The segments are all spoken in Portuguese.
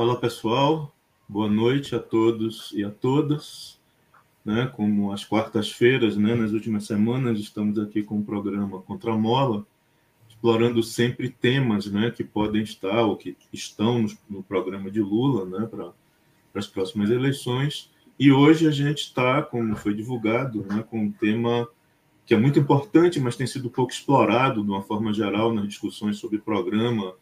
Olá, pessoal. Boa noite a todos e a todas. Como às quartas-feiras, nas últimas semanas, estamos aqui com o programa Contramola, explorando sempre temas que podem estar ou que estão no programa de Lula para as próximas eleições. E hoje a gente está, como foi divulgado, com um tema que é muito importante, mas tem sido pouco explorado de uma forma geral nas discussões sobre programa,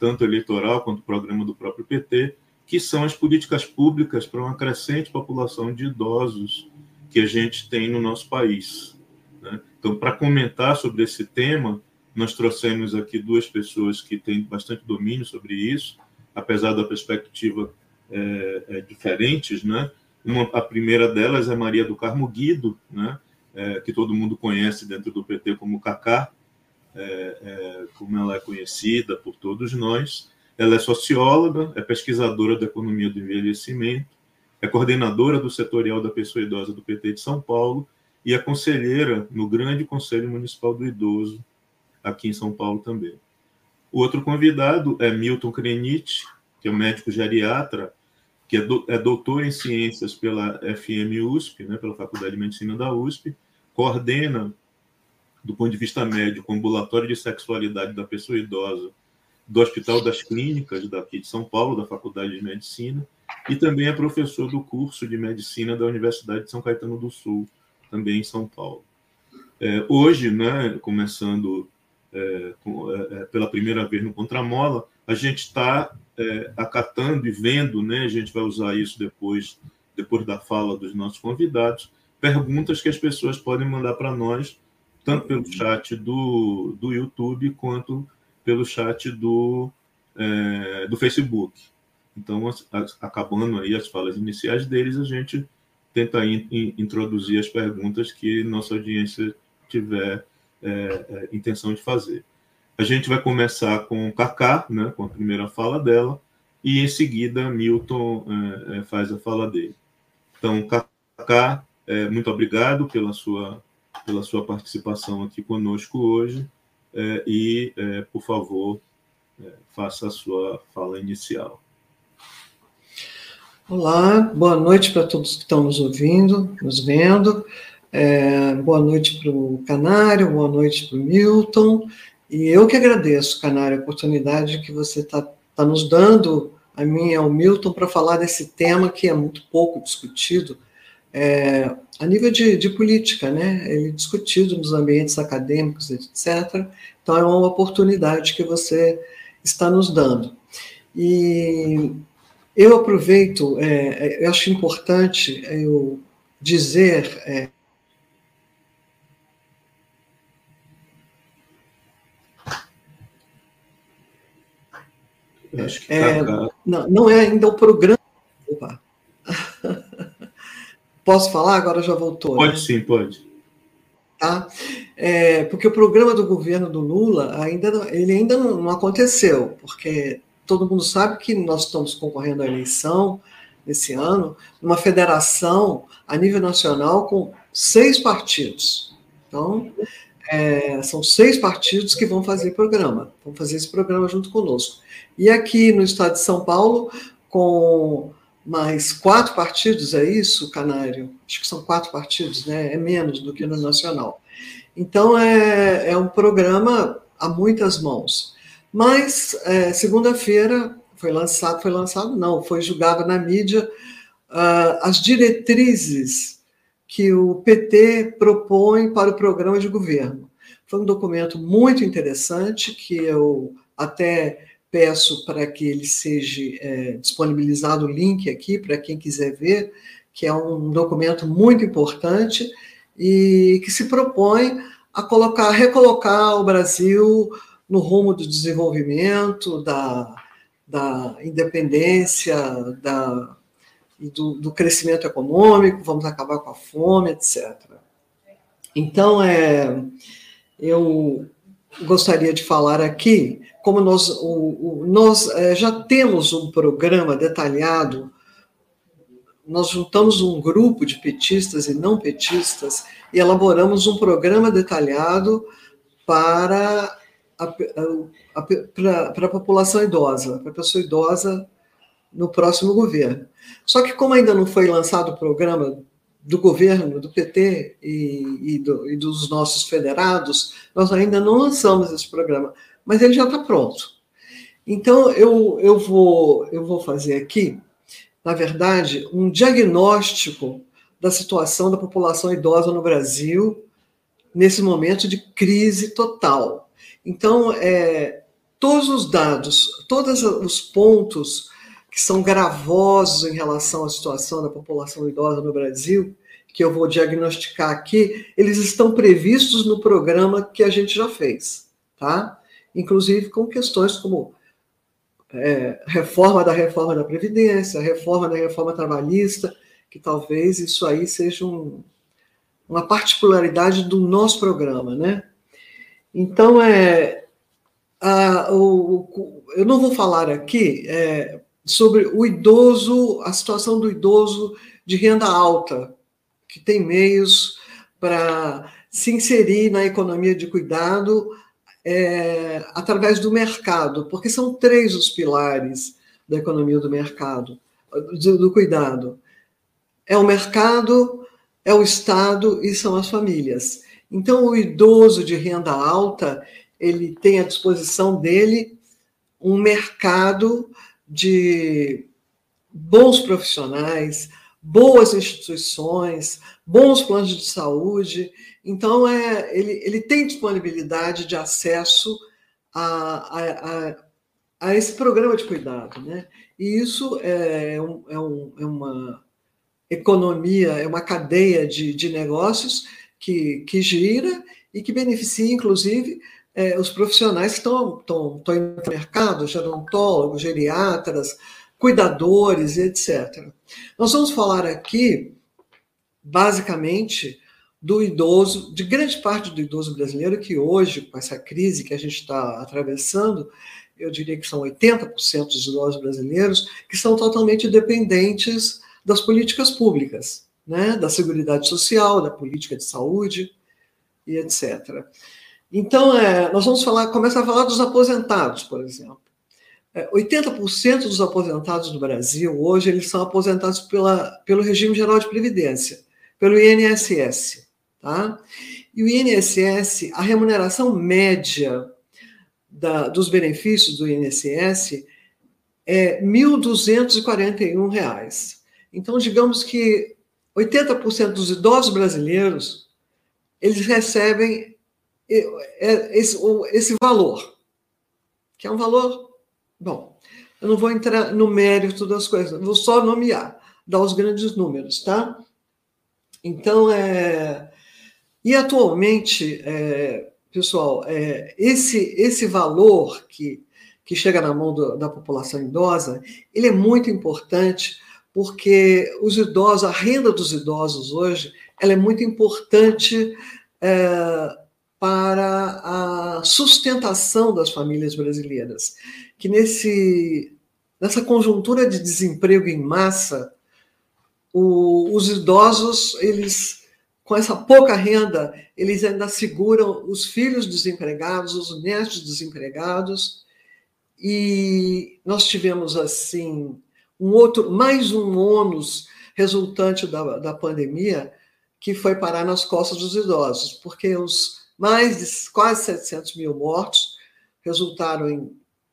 tanto eleitoral quanto programa do próprio PT, que são as políticas públicas para uma crescente população de idosos que a gente tem no nosso país. Então, para comentar sobre esse tema, nós trouxemos aqui duas pessoas que têm bastante domínio sobre isso, apesar da perspectiva diferentes, A primeira delas é Maria do Carmo Guido, que todo mundo conhece dentro do PT como Cacá, como ela é conhecida por todos nós. Ela é socióloga, é pesquisadora da economia do envelhecimento, é coordenadora do setorial da pessoa idosa do PT de São Paulo e é conselheira no Grande Conselho Municipal do Idoso, aqui em São Paulo também. O outro convidado é Milton Crenitte, que é um médico geriatra, que é doutor em ciências pela FMUSP, pela Faculdade de Medicina da USP, coordena, do ponto de vista médico, o ambulatório de sexualidade da pessoa idosa do Hospital das Clínicas, daqui de São Paulo, da Faculdade de Medicina, e também é professor do curso de Medicina da Universidade de São Caetano do Sul, também em São Paulo. Hoje, começando pela primeira vez no Contramola, a gente está acatando e vendo, a gente vai usar isso depois da fala dos nossos convidados, perguntas que as pessoas podem mandar para nós, tanto pelo chat do YouTube, quanto pelo chat do Facebook. Então, acabando aí as falas iniciais deles, a gente tenta introduzir as perguntas que nossa audiência tiver intenção de fazer. A gente vai começar com Cacá, com a primeira fala dela, e em seguida Milton faz a fala dele. Então, Cacá, muito obrigado pela sua participação aqui conosco hoje, por favor, faça a sua fala inicial. Olá, boa noite para todos que estão nos ouvindo, nos vendo, boa noite para o Canário, boa noite para o Milton, e eu que agradeço, Canário, a oportunidade que você está nos dando, a mim e ao Milton, para falar desse tema que é muito pouco discutido, a nível de política, ele é discutido nos ambientes acadêmicos, etc. Então, é uma oportunidade que você está nos dando. E eu aproveito, eu acho importante eu dizer... Eu acho que não é ainda o programa... Opa. Posso falar? Agora já voltou. Pode, né? Sim, pode. Tá? Porque o programa do governo do Lula ainda não aconteceu, porque todo mundo sabe que nós estamos concorrendo à eleição nesse ano, numa federação a nível nacional com 6 partidos. Então, são 6 partidos que vão fazer programa, vão fazer esse programa junto conosco. E aqui no estado de São Paulo, com... mais 4 partidos, é isso, Canário? Acho que são 4 partidos, É menos do que no nacional. Então, é um programa a muitas mãos. Mas, segunda-feira, foi julgado na mídia as diretrizes que o PT propõe para o programa de governo. Foi um documento muito interessante, que eu até... peço para que ele seja disponibilizado o link aqui para quem quiser ver, que é um documento muito importante e que se propõe a recolocar o Brasil no rumo do desenvolvimento, da independência, do crescimento econômico, vamos acabar com a fome, etc. Então, eu gostaria de falar aqui... como nós já temos um programa detalhado, nós juntamos um grupo de petistas e não petistas e elaboramos um programa detalhado para a população idosa, para a pessoa idosa no próximo governo. Só que, como ainda não foi lançado o programa do governo, do PT e dos nossos federados, nós ainda não lançamos esse programa, mas ele já está pronto. Então, eu vou fazer aqui, na verdade, um diagnóstico da situação da população idosa no Brasil nesse momento de crise total. Então, todos os dados, todos os pontos que são gravosos em relação à situação da população idosa no Brasil, que eu vou diagnosticar aqui, eles estão previstos no programa que a gente já fez, tá? Inclusive com questões como reforma da Previdência, reforma da reforma trabalhista, que talvez isso aí seja uma particularidade do nosso programa, né? Então, eu não vou falar aqui sobre o idoso, a situação do idoso de renda alta, que tem meios para se inserir na economia de cuidado através do mercado, porque são três os pilares da economia do mercado, do cuidado. É o mercado, é o Estado e são as famílias. Então, o idoso de renda alta, ele tem à disposição dele um mercado de bons profissionais, boas instituições, bons planos de saúde. Então, ele tem disponibilidade de acesso a esse programa de cuidado, né? E isso é uma economia, é uma cadeia de negócios que gira e que beneficia, inclusive, os profissionais que estão indo para o mercado, gerontólogos, geriatras, cuidadores, etc. Nós vamos falar aqui, basicamente, do idoso, de grande parte do idoso brasileiro, que hoje, com essa crise que a gente está atravessando, eu diria que são 80% dos idosos brasileiros, que são totalmente dependentes das políticas públicas, né? Da Seguridade Social, da política de saúde, e etc. Então, nós vamos começar a falar dos aposentados, por exemplo. 80% dos aposentados no Brasil, hoje, eles são aposentados pelo Regime Geral de Previdência, pelo INSS. Tá? E o INSS, a remuneração média dos benefícios do INSS é R$ 1.241. Então, digamos que 80% dos idosos brasileiros, eles recebem esse valor, que é um valor... Bom, eu não vou entrar no mérito das coisas, vou só nomear, dar os grandes números, tá? Então, e atualmente, pessoal, esse valor que chega na mão da população idosa, ele é muito importante, porque os idosos, a renda dos idosos hoje, ela é muito importante para a sustentação das famílias brasileiras, que nessa conjuntura de desemprego em massa, os idosos, eles, com essa pouca renda, eles ainda seguram os filhos desempregados, os netos desempregados, e nós tivemos, assim, mais um ônus resultante da pandemia, que foi parar nas costas dos idosos, porque os mais de quase 700 mil mortos resultaram em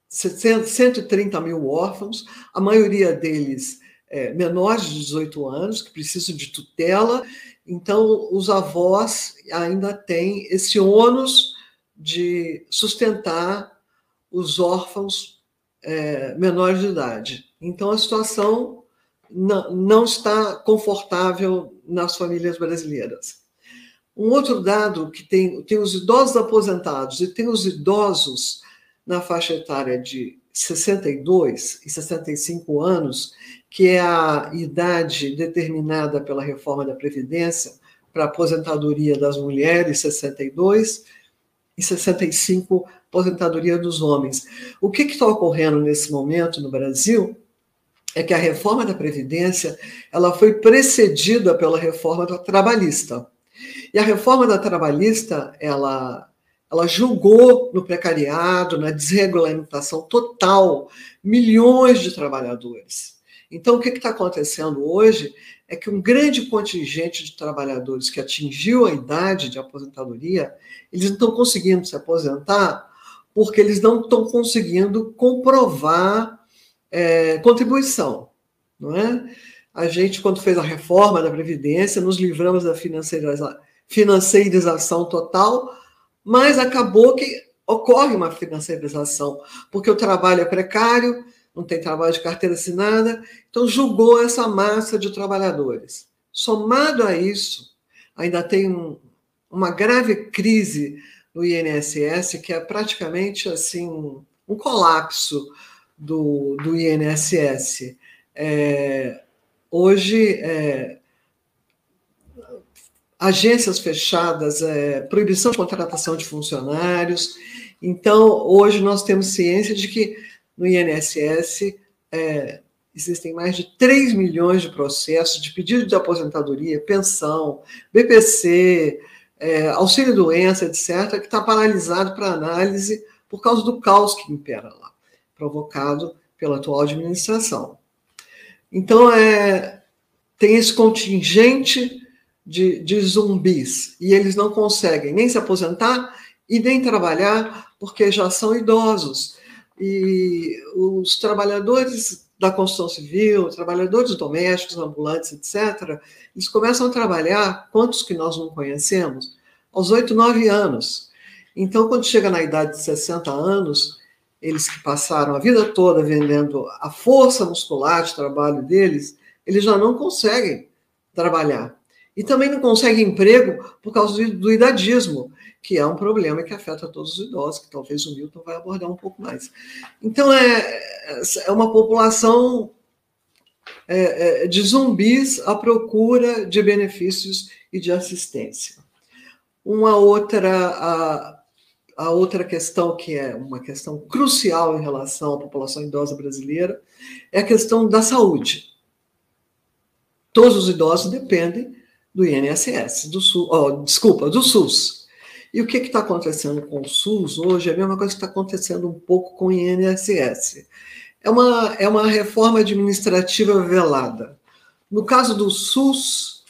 130 mil órfãos, a maioria deles menores de 18 anos, que precisam de tutela. Então, os avós ainda têm esse ônus de sustentar os órfãos menores de idade. Então, a situação não está confortável nas famílias brasileiras. Um outro dado que tem os idosos aposentados e tem os idosos na faixa etária de 62 e 65 anos, que é a idade determinada pela reforma da Previdência para a aposentadoria das mulheres, 62, e 65, aposentadoria dos homens. O que está ocorrendo nesse momento no Brasil é que a reforma da Previdência ela foi precedida pela reforma da trabalhista. E a reforma da trabalhista, ela Ela jogou no precariado, na desregulamentação total, milhões de trabalhadores. Então, o que está acontecendo hoje é que um grande contingente de trabalhadores que atingiu a idade de aposentadoria, eles não estão conseguindo se aposentar porque eles não estão conseguindo comprovar contribuição. Não é? A gente, quando fez a reforma da Previdência, nos livramos da financeirização total, mas acabou que ocorre uma financeirização, porque o trabalho é precário, não tem trabalho de carteira assinada, então julgou essa massa de trabalhadores. Somado a isso, ainda tem uma grave crise no INSS, que é praticamente assim, um colapso do INSS. Hoje, agências fechadas, proibição de contratação de funcionários. Então, hoje nós temos ciência de que no INSS existem mais de 3 milhões de processos de pedido de aposentadoria, pensão, BPC, auxílio-doença, etc., que está paralisado para análise por causa do caos que impera lá, provocado pela atual administração. Então, tem esse contingente de zumbis, e eles não conseguem nem se aposentar e nem trabalhar, porque já são idosos. E os trabalhadores da construção civil, trabalhadores domésticos, ambulantes, etc., eles começam a trabalhar, quantos que nós não conhecemos, aos 8, 9 anos. Então, quando chega na idade de 60 anos, eles que passaram a vida toda vendendo a força muscular de trabalho deles, eles já não conseguem trabalhar. E também não conseguem emprego por causa do idadismo, que é um problema que afeta todos os idosos, que talvez o Milton vai abordar um pouco mais. Então, é uma população de zumbis à procura de benefícios e de assistência. A outra questão, que é uma questão crucial em relação à população idosa brasileira, é a questão da saúde. Todos os idosos dependem do INSS, do SUS. E o que está acontecendo com o SUS hoje é a mesma coisa que está acontecendo um pouco com o INSS. É uma reforma administrativa velada. No caso do SUS,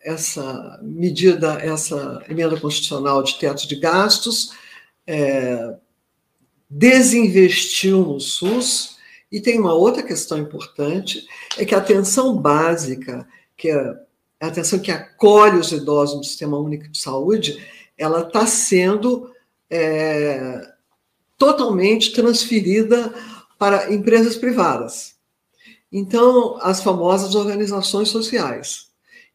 essa medida, essa emenda constitucional de teto de gastos desinvestiu no SUS, e tem uma outra questão importante, é que a atenção básica, que é a atenção que acolhe os idosos no Sistema Único de Saúde, ela está sendo totalmente transferida para empresas privadas. Então, as famosas organizações sociais.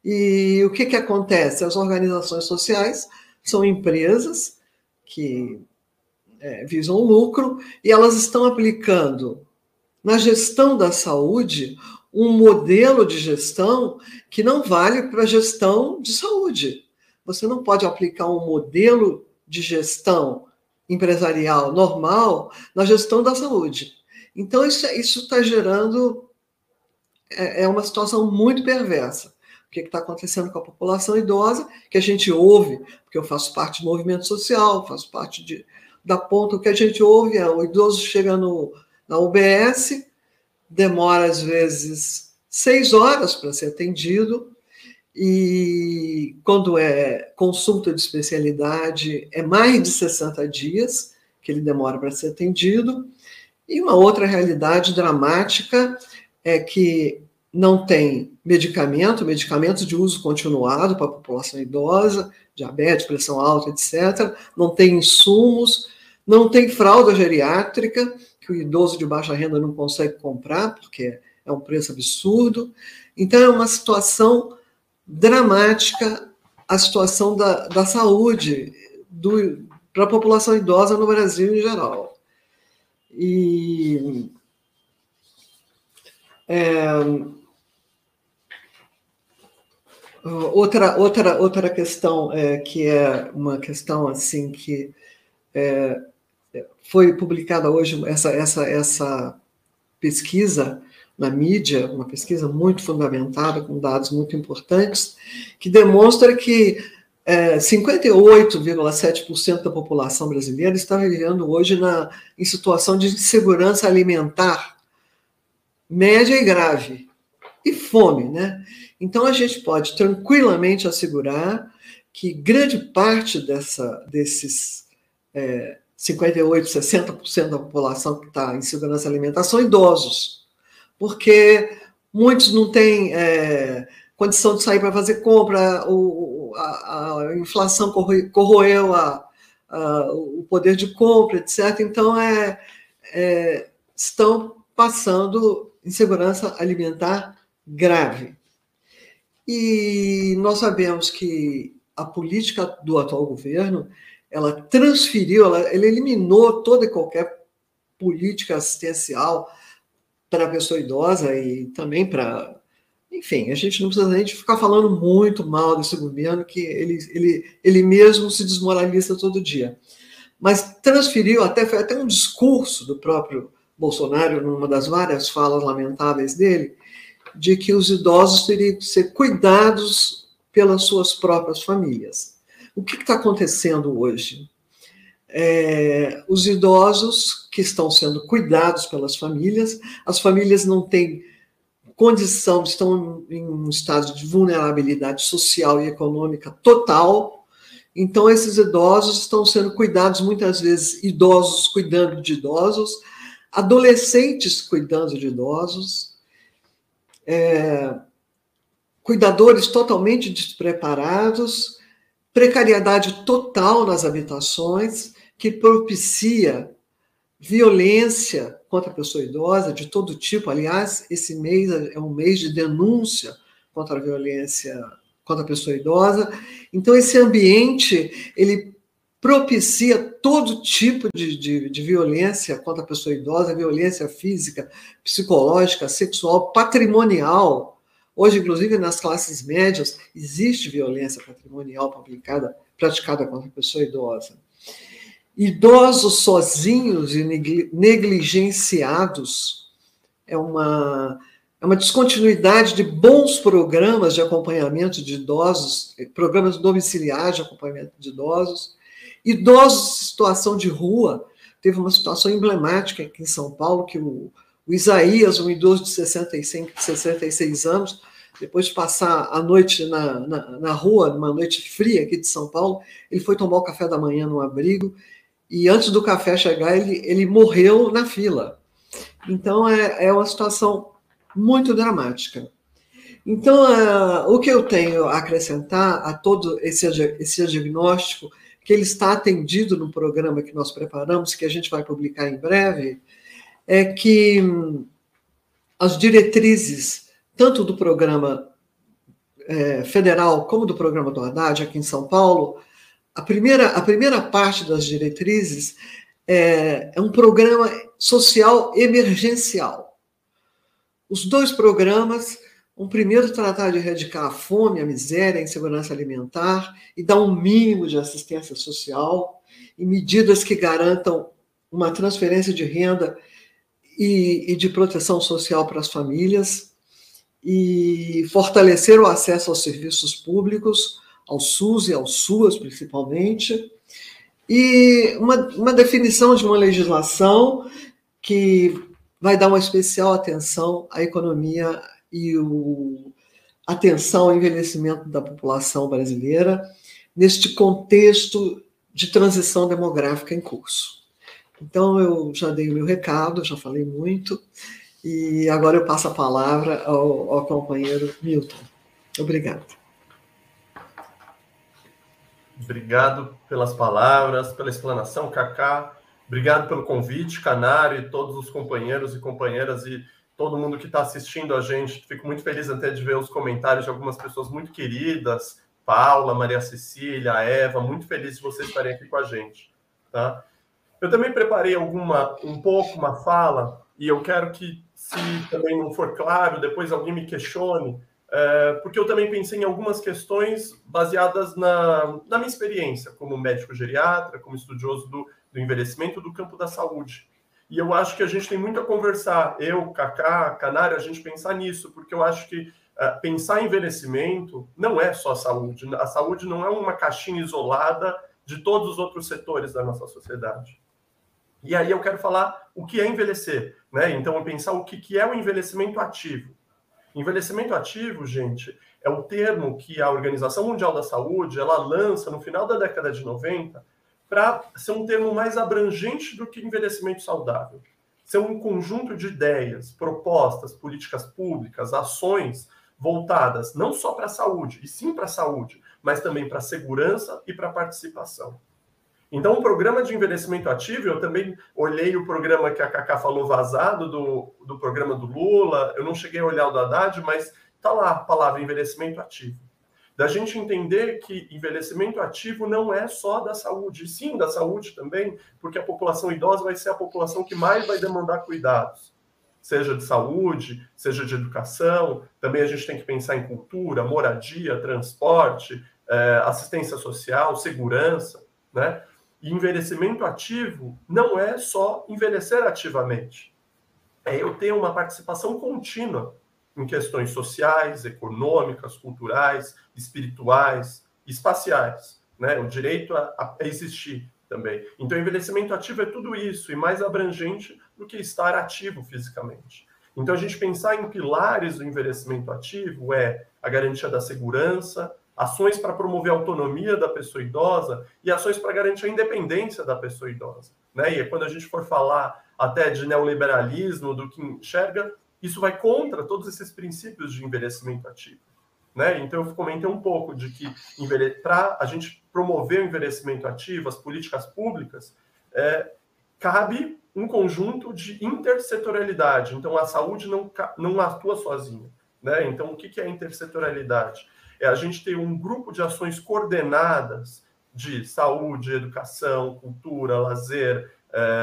E o que acontece? As organizações sociais são empresas que visam o lucro, e elas estão aplicando na gestão da saúde um modelo de gestão que não vale para a gestão de saúde. Você não pode aplicar um modelo de gestão empresarial normal na gestão da saúde. Então, isso está gerando uma situação muito perversa. O que está acontecendo com a população idosa, que a gente ouve, porque eu faço parte do movimento social, faço parte da ponta, o que a gente ouve é o idoso chega na UBS, demora, às vezes, 6 horas para ser atendido, e quando é consulta de especialidade, é mais de 60 dias que ele demora para ser atendido. E uma outra realidade dramática é que não tem medicamento de uso continuado para a população idosa, diabetes, pressão alta, etc., não tem insumos, não tem fralda geriátrica, que o idoso de baixa renda não consegue comprar, porque é um preço absurdo. Então, é uma situação dramática a situação da saúde para a população idosa no Brasil em geral. E outra questão que é uma questão assim que foi publicada hoje, essa pesquisa na mídia, uma pesquisa muito fundamentada, com dados muito importantes, que demonstra que 58,7% da população brasileira está vivendo hoje em situação de insegurança alimentar média e grave, e fome, né? Então, a gente pode tranquilamente assegurar que grande parte desses 58%, 60% da população que está em segurança alimentar são idosos, porque muitos não têm condição de sair para fazer compra, a inflação corroeu o poder de compra, etc. Então, estão passando insegurança alimentar grave. E nós sabemos que a política do atual governo, ela transferiu, ela eliminou toda e qualquer política assistencial para a pessoa idosa e também para... Enfim, a gente não precisa nem de ficar falando muito mal desse governo, que ele mesmo se desmoraliza todo dia. Mas transferiu, foi até um discurso do próprio Bolsonaro, numa das várias falas lamentáveis dele, de que os idosos teriam que ser cuidados pelas suas próprias famílias. O que está acontecendo hoje? Os idosos que estão sendo cuidados pelas famílias, as famílias não têm condição, estão em um estado de vulnerabilidade social e econômica total, então esses idosos estão sendo cuidados, muitas vezes idosos cuidando de idosos, adolescentes cuidando de idosos, cuidadores totalmente despreparados, precariedade total nas habitações, que propicia violência contra a pessoa idosa de todo tipo. Aliás, esse mês é um mês de denúncia contra a violência contra a pessoa idosa. Então, esse ambiente, ele propicia todo tipo de violência contra a pessoa idosa, violência física, psicológica, sexual, patrimonial. Hoje, inclusive, nas classes médias, existe violência patrimonial praticada contra a pessoa idosa. Idosos sozinhos e negligenciados é uma descontinuidade de bons programas de acompanhamento de idosos, programas domiciliares de acompanhamento de idosos. Idosos em situação de rua. Teve uma situação emblemática aqui em São Paulo, que o Isaías, um idoso de 66 anos, depois de passar a noite na rua, numa noite fria aqui de São Paulo, ele foi tomar o café da manhã num abrigo, e antes do café chegar, ele morreu na fila. Então, é uma situação muito dramática. Então, o que eu tenho a acrescentar a todo esse diagnóstico, que ele está atendido no programa que nós preparamos, que a gente vai publicar em breve, é que as diretrizes, tanto do programa federal como do programa do Haddad aqui em São Paulo, a primeira parte das diretrizes é um programa social emergencial. Os dois programas, um primeiro tratar de erradicar a fome, a miséria, a insegurança alimentar e dar um mínimo de assistência social e medidas que garantam uma transferência de renda e de proteção social para as famílias, e fortalecer o acesso aos serviços públicos, ao SUS e ao SUAS, principalmente, e uma definição de uma legislação que vai dar uma especial atenção à economia e atenção ao envelhecimento da população brasileira neste contexto de transição demográfica em curso. Então, eu já dei o meu recado, já falei muito, e agora eu passo a palavra ao companheiro Milton. Obrigado. Obrigado pelas palavras, pela explanação, Cacá. Obrigado pelo convite, Canário, e todos os companheiros e companheiras e todo mundo que está assistindo a gente. Fico muito feliz até de ver os comentários de algumas pessoas muito queridas, Paula, Maria Cecília, Eva, muito feliz de vocês estarem aqui com a gente, tá? Eu também preparei uma fala, e eu quero que, se também não for claro, depois alguém me questione, porque eu também pensei em algumas questões baseadas na minha experiência como médico geriatra, como estudioso do envelhecimento do campo da saúde. E eu acho que a gente tem muito a conversar, eu, Cacá, Canário, a gente pensar nisso, porque eu acho que pensar em envelhecimento não é só saúde. A saúde não é uma caixinha isolada de todos os outros setores da nossa sociedade. E aí eu quero falar o que é envelhecer, né? Então, pensar o que é o envelhecimento ativo. Envelhecimento ativo, gente, é o termo que a Organização Mundial da Saúde ela lança no final da década de 90 para ser um termo mais abrangente do que envelhecimento saudável. Ser um conjunto de ideias, propostas, políticas públicas, ações voltadas não só para a saúde, e sim para a saúde, mas também para a segurança e para a participação. Então, o programa de envelhecimento ativo, eu também olhei o programa que a Cacá falou vazado, do programa do Lula, eu não cheguei a olhar o do Haddad, mas está lá a palavra envelhecimento ativo. Da gente entender que envelhecimento ativo não é só da saúde, sim da saúde também, porque a população idosa vai ser a população que mais vai demandar cuidados, seja de saúde, seja de educação, também a gente tem que pensar em cultura, moradia, transporte, assistência social, segurança, né? E envelhecimento ativo não é só envelhecer ativamente. É eu ter uma participação contínua em questões sociais, econômicas, culturais, espirituais, espaciais, né? O direito a existir também. Então, envelhecimento ativo é tudo isso e mais abrangente do que estar ativo fisicamente. Então, a gente pensar em pilares do envelhecimento ativo é a garantia da segurança, ações para promover a autonomia da pessoa idosa e ações para garantir a independência da pessoa idosa, né? E quando a gente for falar até de neoliberalismo, do que enxerga, isso vai contra todos esses princípios de envelhecimento ativo, né? Então, eu comentei um pouco de que para a gente promover o envelhecimento ativo, as políticas públicas, cabe um conjunto de intersetorialidade. Então, a saúde não atua sozinha, né? Então, o que é intersetorialidade? É a gente ter um grupo de ações coordenadas de saúde, educação, cultura, lazer,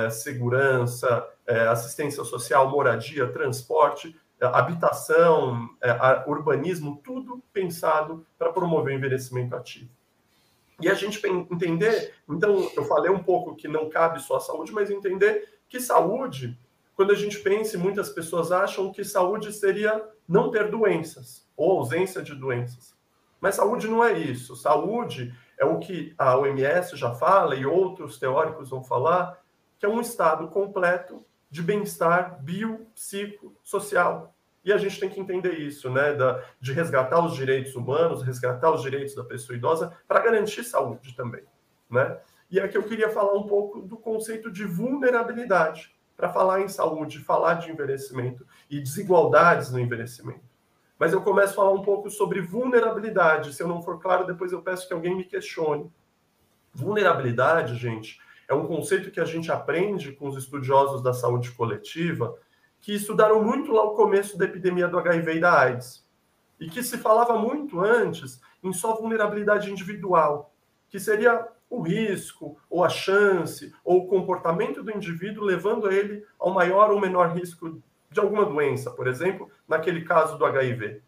segurança, assistência social, moradia, transporte, habitação, urbanismo, tudo pensado para promover o envelhecimento ativo. E a gente entender, então, eu falei um pouco que não cabe só a saúde, mas entender que saúde, quando a gente pensa, muitas pessoas acham que saúde seria não ter doenças ou ausência de doenças. Mas saúde não é isso. Saúde é o que a OMS já fala e outros teóricos vão falar, que é um estado completo de bem-estar biopsicossocial. E a gente tem que entender isso, né? De resgatar os direitos humanos, resgatar os direitos da pessoa idosa para garantir saúde também, né? E aqui eu queria falar um pouco do conceito de vulnerabilidade, para falar em saúde, falar de envelhecimento e desigualdades no envelhecimento. Mas eu começo a falar um pouco sobre vulnerabilidade. Se eu não for claro, depois eu peço que alguém me questione. Vulnerabilidade, gente, é um conceito que a gente aprende com os estudiosos da saúde coletiva, que estudaram muito lá o começo da epidemia do HIV e da AIDS. E que se falava muito antes em só vulnerabilidade individual, que seria o risco, ou a chance, ou o comportamento do indivíduo levando ele ao maior ou menor risco de alguma doença, por exemplo, naquele caso do HIV.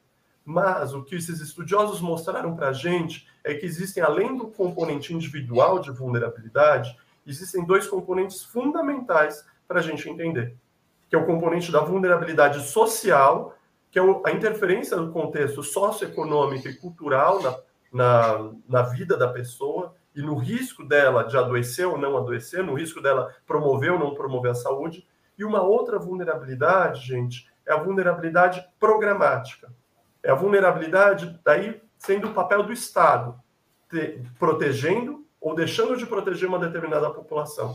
Mas o que esses estudiosos mostraram para a gente é que existem, além do componente individual de vulnerabilidade, existem dois componentes fundamentais para a gente entender, que é o componente da vulnerabilidade social, que é a interferência do contexto socioeconômico e cultural na vida da pessoa, e no risco dela de adoecer ou não adoecer, no risco dela promover ou não promover a saúde. E uma outra vulnerabilidade, gente, é a vulnerabilidade programática. É a vulnerabilidade, daí, sendo o papel do Estado, protegendo ou deixando de proteger uma determinada população.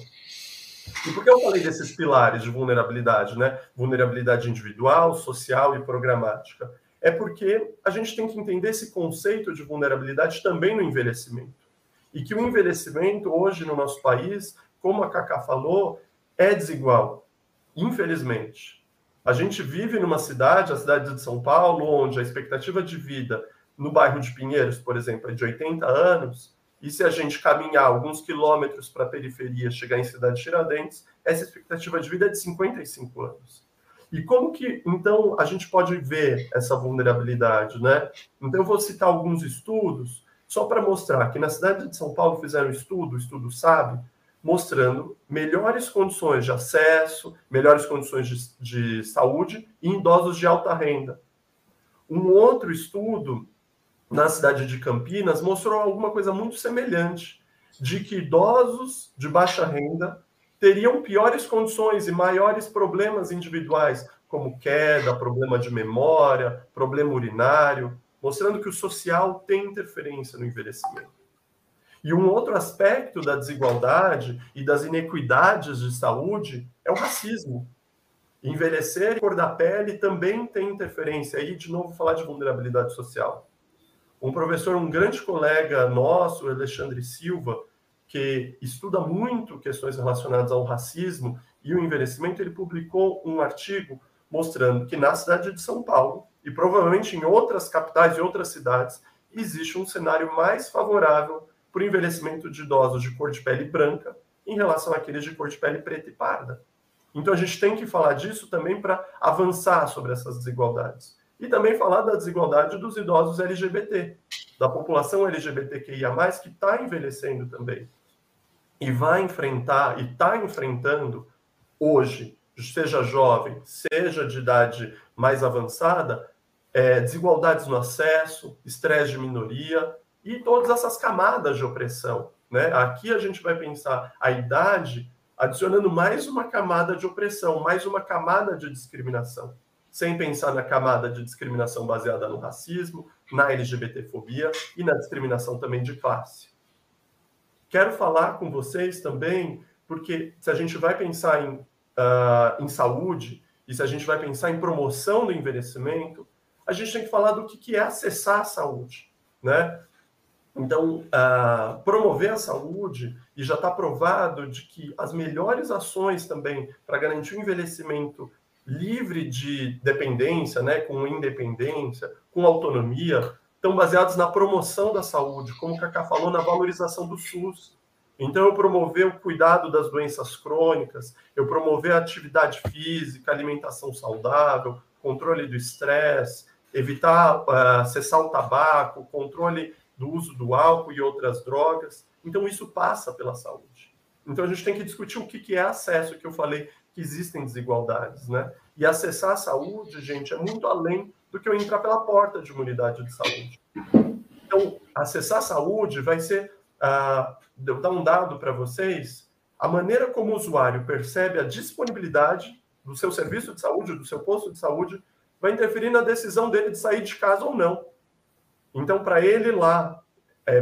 E por que eu falei desses pilares de vulnerabilidade, né? Vulnerabilidade individual, social e programática. É porque a gente tem que entender esse conceito de vulnerabilidade também no envelhecimento. E que o envelhecimento, hoje, no nosso país, como a Cacá falou, é desigual. Infelizmente, a gente vive numa cidade, a cidade de São Paulo, onde a expectativa de vida no bairro de Pinheiros, por exemplo, é de 80 anos, e se a gente caminhar alguns quilômetros para a periferia, chegar em cidade de Tiradentes, essa expectativa de vida é de 55 anos. E como que, então, a gente pode ver essa vulnerabilidade, né? Então, eu vou citar alguns estudos, só para mostrar que na cidade de São Paulo fizeram um estudo, o estudo SABE, mostrando melhores condições de acesso, melhores condições de saúde em idosos de alta renda. Um outro estudo na cidade de Campinas mostrou alguma coisa muito semelhante, de que idosos de baixa renda teriam piores condições e maiores problemas individuais, como queda, problema de memória, problema urinário, mostrando que o social tem interferência no envelhecimento. E um outro aspecto da desigualdade e das inequidades de saúde é o racismo. Envelhecer e cor da pele também tem interferência. Aí, de novo, falar de vulnerabilidade social. Um professor, um grande colega nosso, Alexandre Silva, que estuda muito questões relacionadas ao racismo e o envelhecimento, ele publicou um artigo mostrando que na cidade de São Paulo, e provavelmente em outras capitais e outras cidades, existe um cenário mais favorável para o envelhecimento de idosos de cor de pele branca em relação àqueles de cor de pele preta e parda. Então a gente tem que falar disso também para avançar sobre essas desigualdades. E também falar da desigualdade dos idosos LGBT, da população LGBTQIA+, que está envelhecendo também. E vai enfrentar, e está enfrentando hoje, seja jovem, seja de idade mais avançada, desigualdades no acesso, estresse de minoria e todas essas camadas de opressão, né? Aqui a gente vai pensar a idade adicionando mais uma camada de opressão, mais uma camada de discriminação, sem pensar na camada de discriminação baseada no racismo, na LGBTfobia e na discriminação também de classe. Quero falar com vocês também, porque se a gente vai pensar em saúde e se a gente vai pensar em promoção do envelhecimento, a gente tem que falar do que é acessar a saúde, né? Então, promover a saúde, e já está provado de que as melhores ações também para garantir o envelhecimento livre de dependência, né, com independência, com autonomia, estão baseados na promoção da saúde, como o Cacá falou, na valorização do SUS. Então, eu promover o cuidado das doenças crônicas, eu promover a atividade física, alimentação saudável, controle do estresse, evitar cessar o tabaco, controle do uso do álcool e outras drogas. Então, isso passa pela saúde. Então, a gente tem que discutir o que é acesso, que eu falei que existem desigualdades, né? E acessar a saúde, gente, é muito além do que eu entrar pela porta de uma unidade de saúde. Então, acessar a saúde vai ser... Vou dar um dado para vocês. A maneira como o usuário percebe a disponibilidade do seu serviço de saúde, do seu posto de saúde, vai interferir na decisão dele de sair de casa ou não. Então, para ele lá,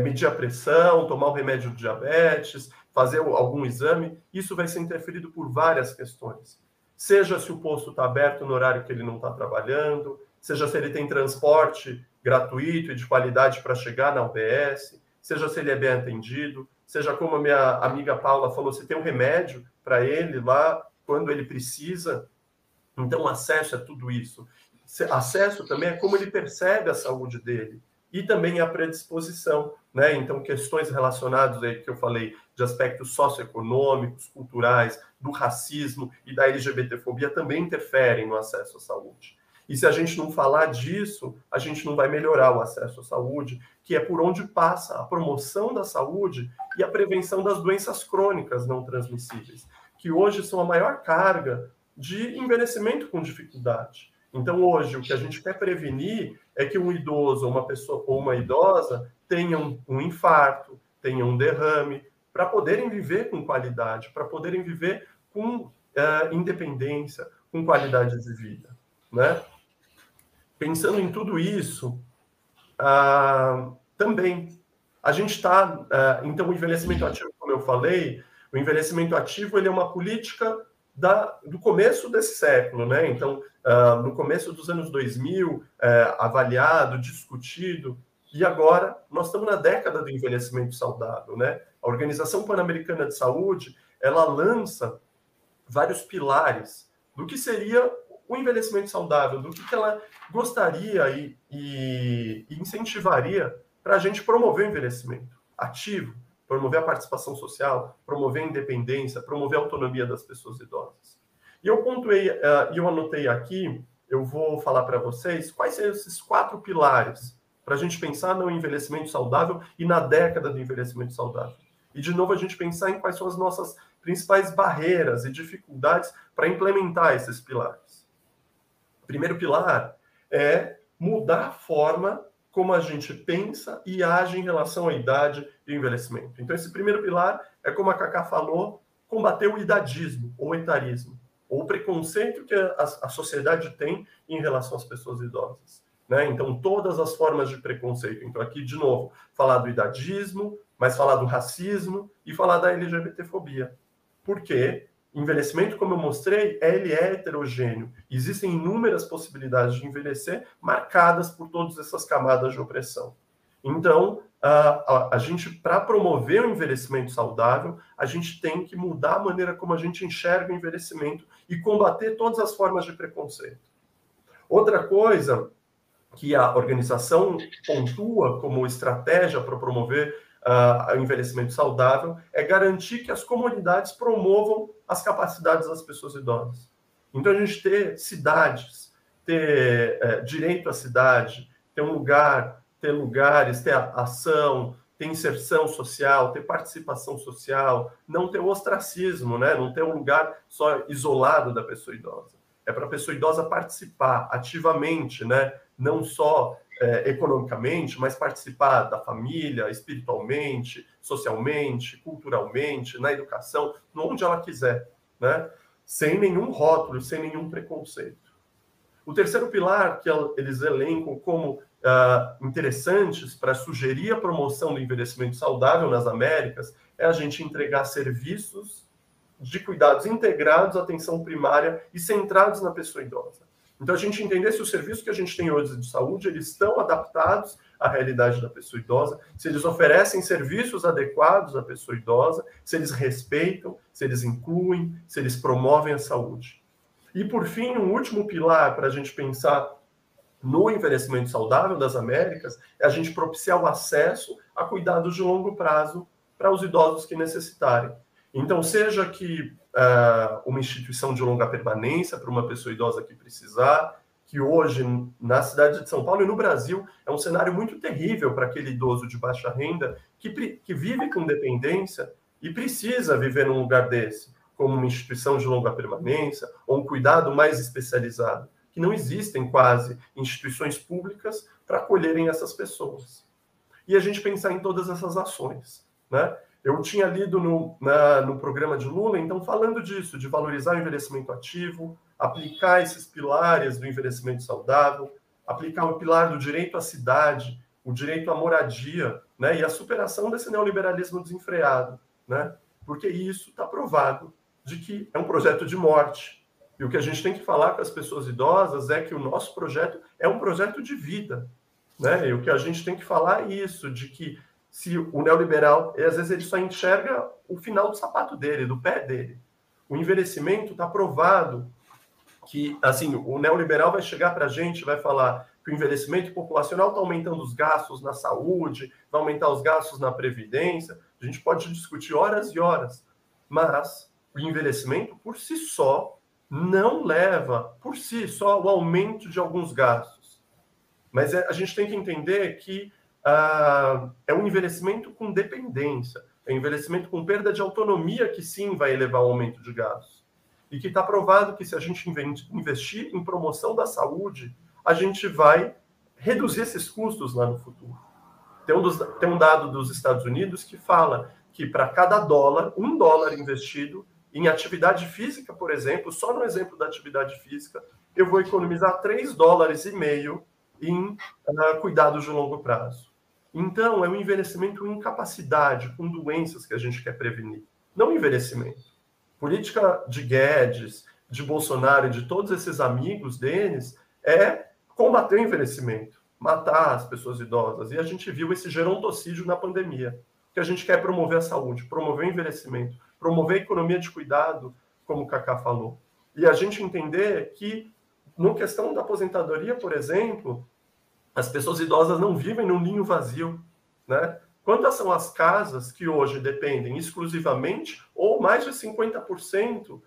medir a pressão, tomar o remédio do diabetes, fazer algum exame, isso vai ser interferido por várias questões. Seja se o posto está aberto no horário que ele não está trabalhando, seja se ele tem transporte gratuito e de qualidade para chegar na UBS, seja se ele é bem atendido, seja como a minha amiga Paula falou, se tem um remédio para ele lá, quando ele precisa. Então, acesso é tudo isso. Acesso também é como ele percebe a saúde dele. E também a predisposição, né? Então, questões relacionadas aí que eu falei de aspectos socioeconômicos, culturais, do racismo e da LGBTfobia também interferem no acesso à saúde. E se a gente não falar disso, a gente não vai melhorar o acesso à saúde, que é por onde passa a promoção da saúde e a prevenção das doenças crônicas não transmissíveis, que hoje são a maior carga de envelhecimento com dificuldade. Então, hoje, o que a gente quer prevenir é que um idoso ou uma pessoa ou uma idosa tenham um infarto, tenham um derrame, para poderem viver com qualidade, para poderem viver com independência, com qualidade de vida, né? Pensando em tudo isso, também a gente está... então, o envelhecimento ativo, como eu falei, o envelhecimento ativo ele é uma política do começo desse século, né? Então, no começo dos anos 2000, avaliado, discutido, e agora nós estamos na década do envelhecimento saudável, né? A Organização Pan-Americana de Saúde, ela lança vários pilares do que seria o envelhecimento saudável, do que ela gostaria e incentivaria para a gente promover o envelhecimento ativo, promover a participação social, promover a independência, promover a autonomia das pessoas idosas. E eu pontuei, eu anotei aqui, eu vou falar para vocês quais são esses 4 pilares para a gente pensar no envelhecimento saudável e na década do envelhecimento saudável. E, de novo, a gente pensar em quais são as nossas principais barreiras e dificuldades para implementar esses pilares. O primeiro pilar é mudar a forma como a gente pensa e age em relação à idade e envelhecimento. Então, esse primeiro pilar é, como a Cacá falou, combater o idadismo ou etarismo, ou o preconceito que a sociedade tem em relação às pessoas idosas, né? Então, todas as formas de preconceito. Então, aqui, de novo, falar do idadismo, mas falar do racismo e falar da LGBTfobia. Por quê? Envelhecimento, como eu mostrei, ele é heterogêneo. Existem inúmeras possibilidades de envelhecer marcadas por todas essas camadas de opressão. Então, a gente, para promover o envelhecimento saudável, a gente tem que mudar a maneira como a gente enxerga o envelhecimento e combater todas as formas de preconceito. Outra coisa que a organização pontua como estratégia para promover o envelhecimento saudável é garantir que as comunidades promovam as capacidades das pessoas idosas. Então, a gente ter cidades, ter direito à cidade, ter um lugar, ter lugares, ter ação, ter inserção social, ter participação social, não ter ostracismo, né? Não ter um lugar só isolado da pessoa idosa. É para a pessoa idosa participar ativamente, né? Não só economicamente, mas participar da família, espiritualmente, socialmente, culturalmente, na educação, onde ela quiser, né? Sem nenhum rótulo, sem nenhum preconceito. O terceiro pilar que eles elencam como interessantes para sugerir a promoção do envelhecimento saudável nas Américas é a gente entregar serviços de cuidados integrados à atenção primária e centrados na pessoa idosa. Então, a gente entender se os serviços que a gente tem hoje de saúde, eles estão adaptados à realidade da pessoa idosa, se eles oferecem serviços adequados à pessoa idosa, se eles respeitam, se eles incluem, se eles promovem a saúde. E, por fim, um último pilar para a gente pensar no envelhecimento saudável das Américas é a gente propiciar o acesso a cuidados de longo prazo para os idosos que necessitarem. Então, seja que uma instituição de longa permanência para uma pessoa idosa que precisar, que hoje, na cidade de São Paulo e no Brasil, é um cenário muito terrível para aquele idoso de baixa renda que vive com dependência e precisa viver num lugar desse, como uma instituição de longa permanência ou um cuidado mais especializado, que não existem quase instituições públicas para acolherem essas pessoas. E a gente pensar em todas essas ações, né? Eu tinha lido no programa de Lula, então, falando disso, de valorizar o envelhecimento ativo, aplicar esses pilares do envelhecimento saudável, aplicar o pilar do direito à cidade, o direito à moradia, né, e a superação desse neoliberalismo desenfreado, né, porque isso está provado de que é um projeto de morte. E o que a gente tem que falar com as pessoas idosas é que o nosso projeto é um projeto de vida, né, e o que a gente tem que falar é isso, de que se o neoliberal, às vezes ele só enxerga o final do sapato dele, do pé dele. O envelhecimento está provado que, assim, o neoliberal vai chegar para a gente, vai falar que o envelhecimento populacional está aumentando os gastos na saúde, vai aumentar os gastos na previdência. A gente pode discutir horas e horas, mas o envelhecimento por si só não leva, por si só, o aumento de alguns gastos. Mas a gente tem que entender que é um envelhecimento com dependência, é um envelhecimento com perda de autonomia que sim vai elevar o aumento de gastos. E que está provado que se a gente investir em promoção da saúde, a gente vai reduzir esses custos lá no futuro. Tem um dado dos Estados Unidos que fala que para cada dólar, $1 investido em atividade física, por exemplo, só no exemplo da atividade física, eu vou economizar $3,5 em cuidados de longo prazo. Então, é um envelhecimento com incapacidade, com doenças que a gente quer prevenir. Não envelhecimento. Política de Guedes, de Bolsonaro e de todos esses amigos deles é combater o envelhecimento, matar as pessoas idosas. E a gente viu esse gerontocídio na pandemia, que a gente quer promover a saúde, promover o envelhecimento, promover a economia de cuidado, como o Cacá falou. E a gente entender que, na questão da aposentadoria, por exemplo, as pessoas idosas não vivem num ninho vazio, né? Quantas são as casas que hoje dependem exclusivamente ou mais de 50%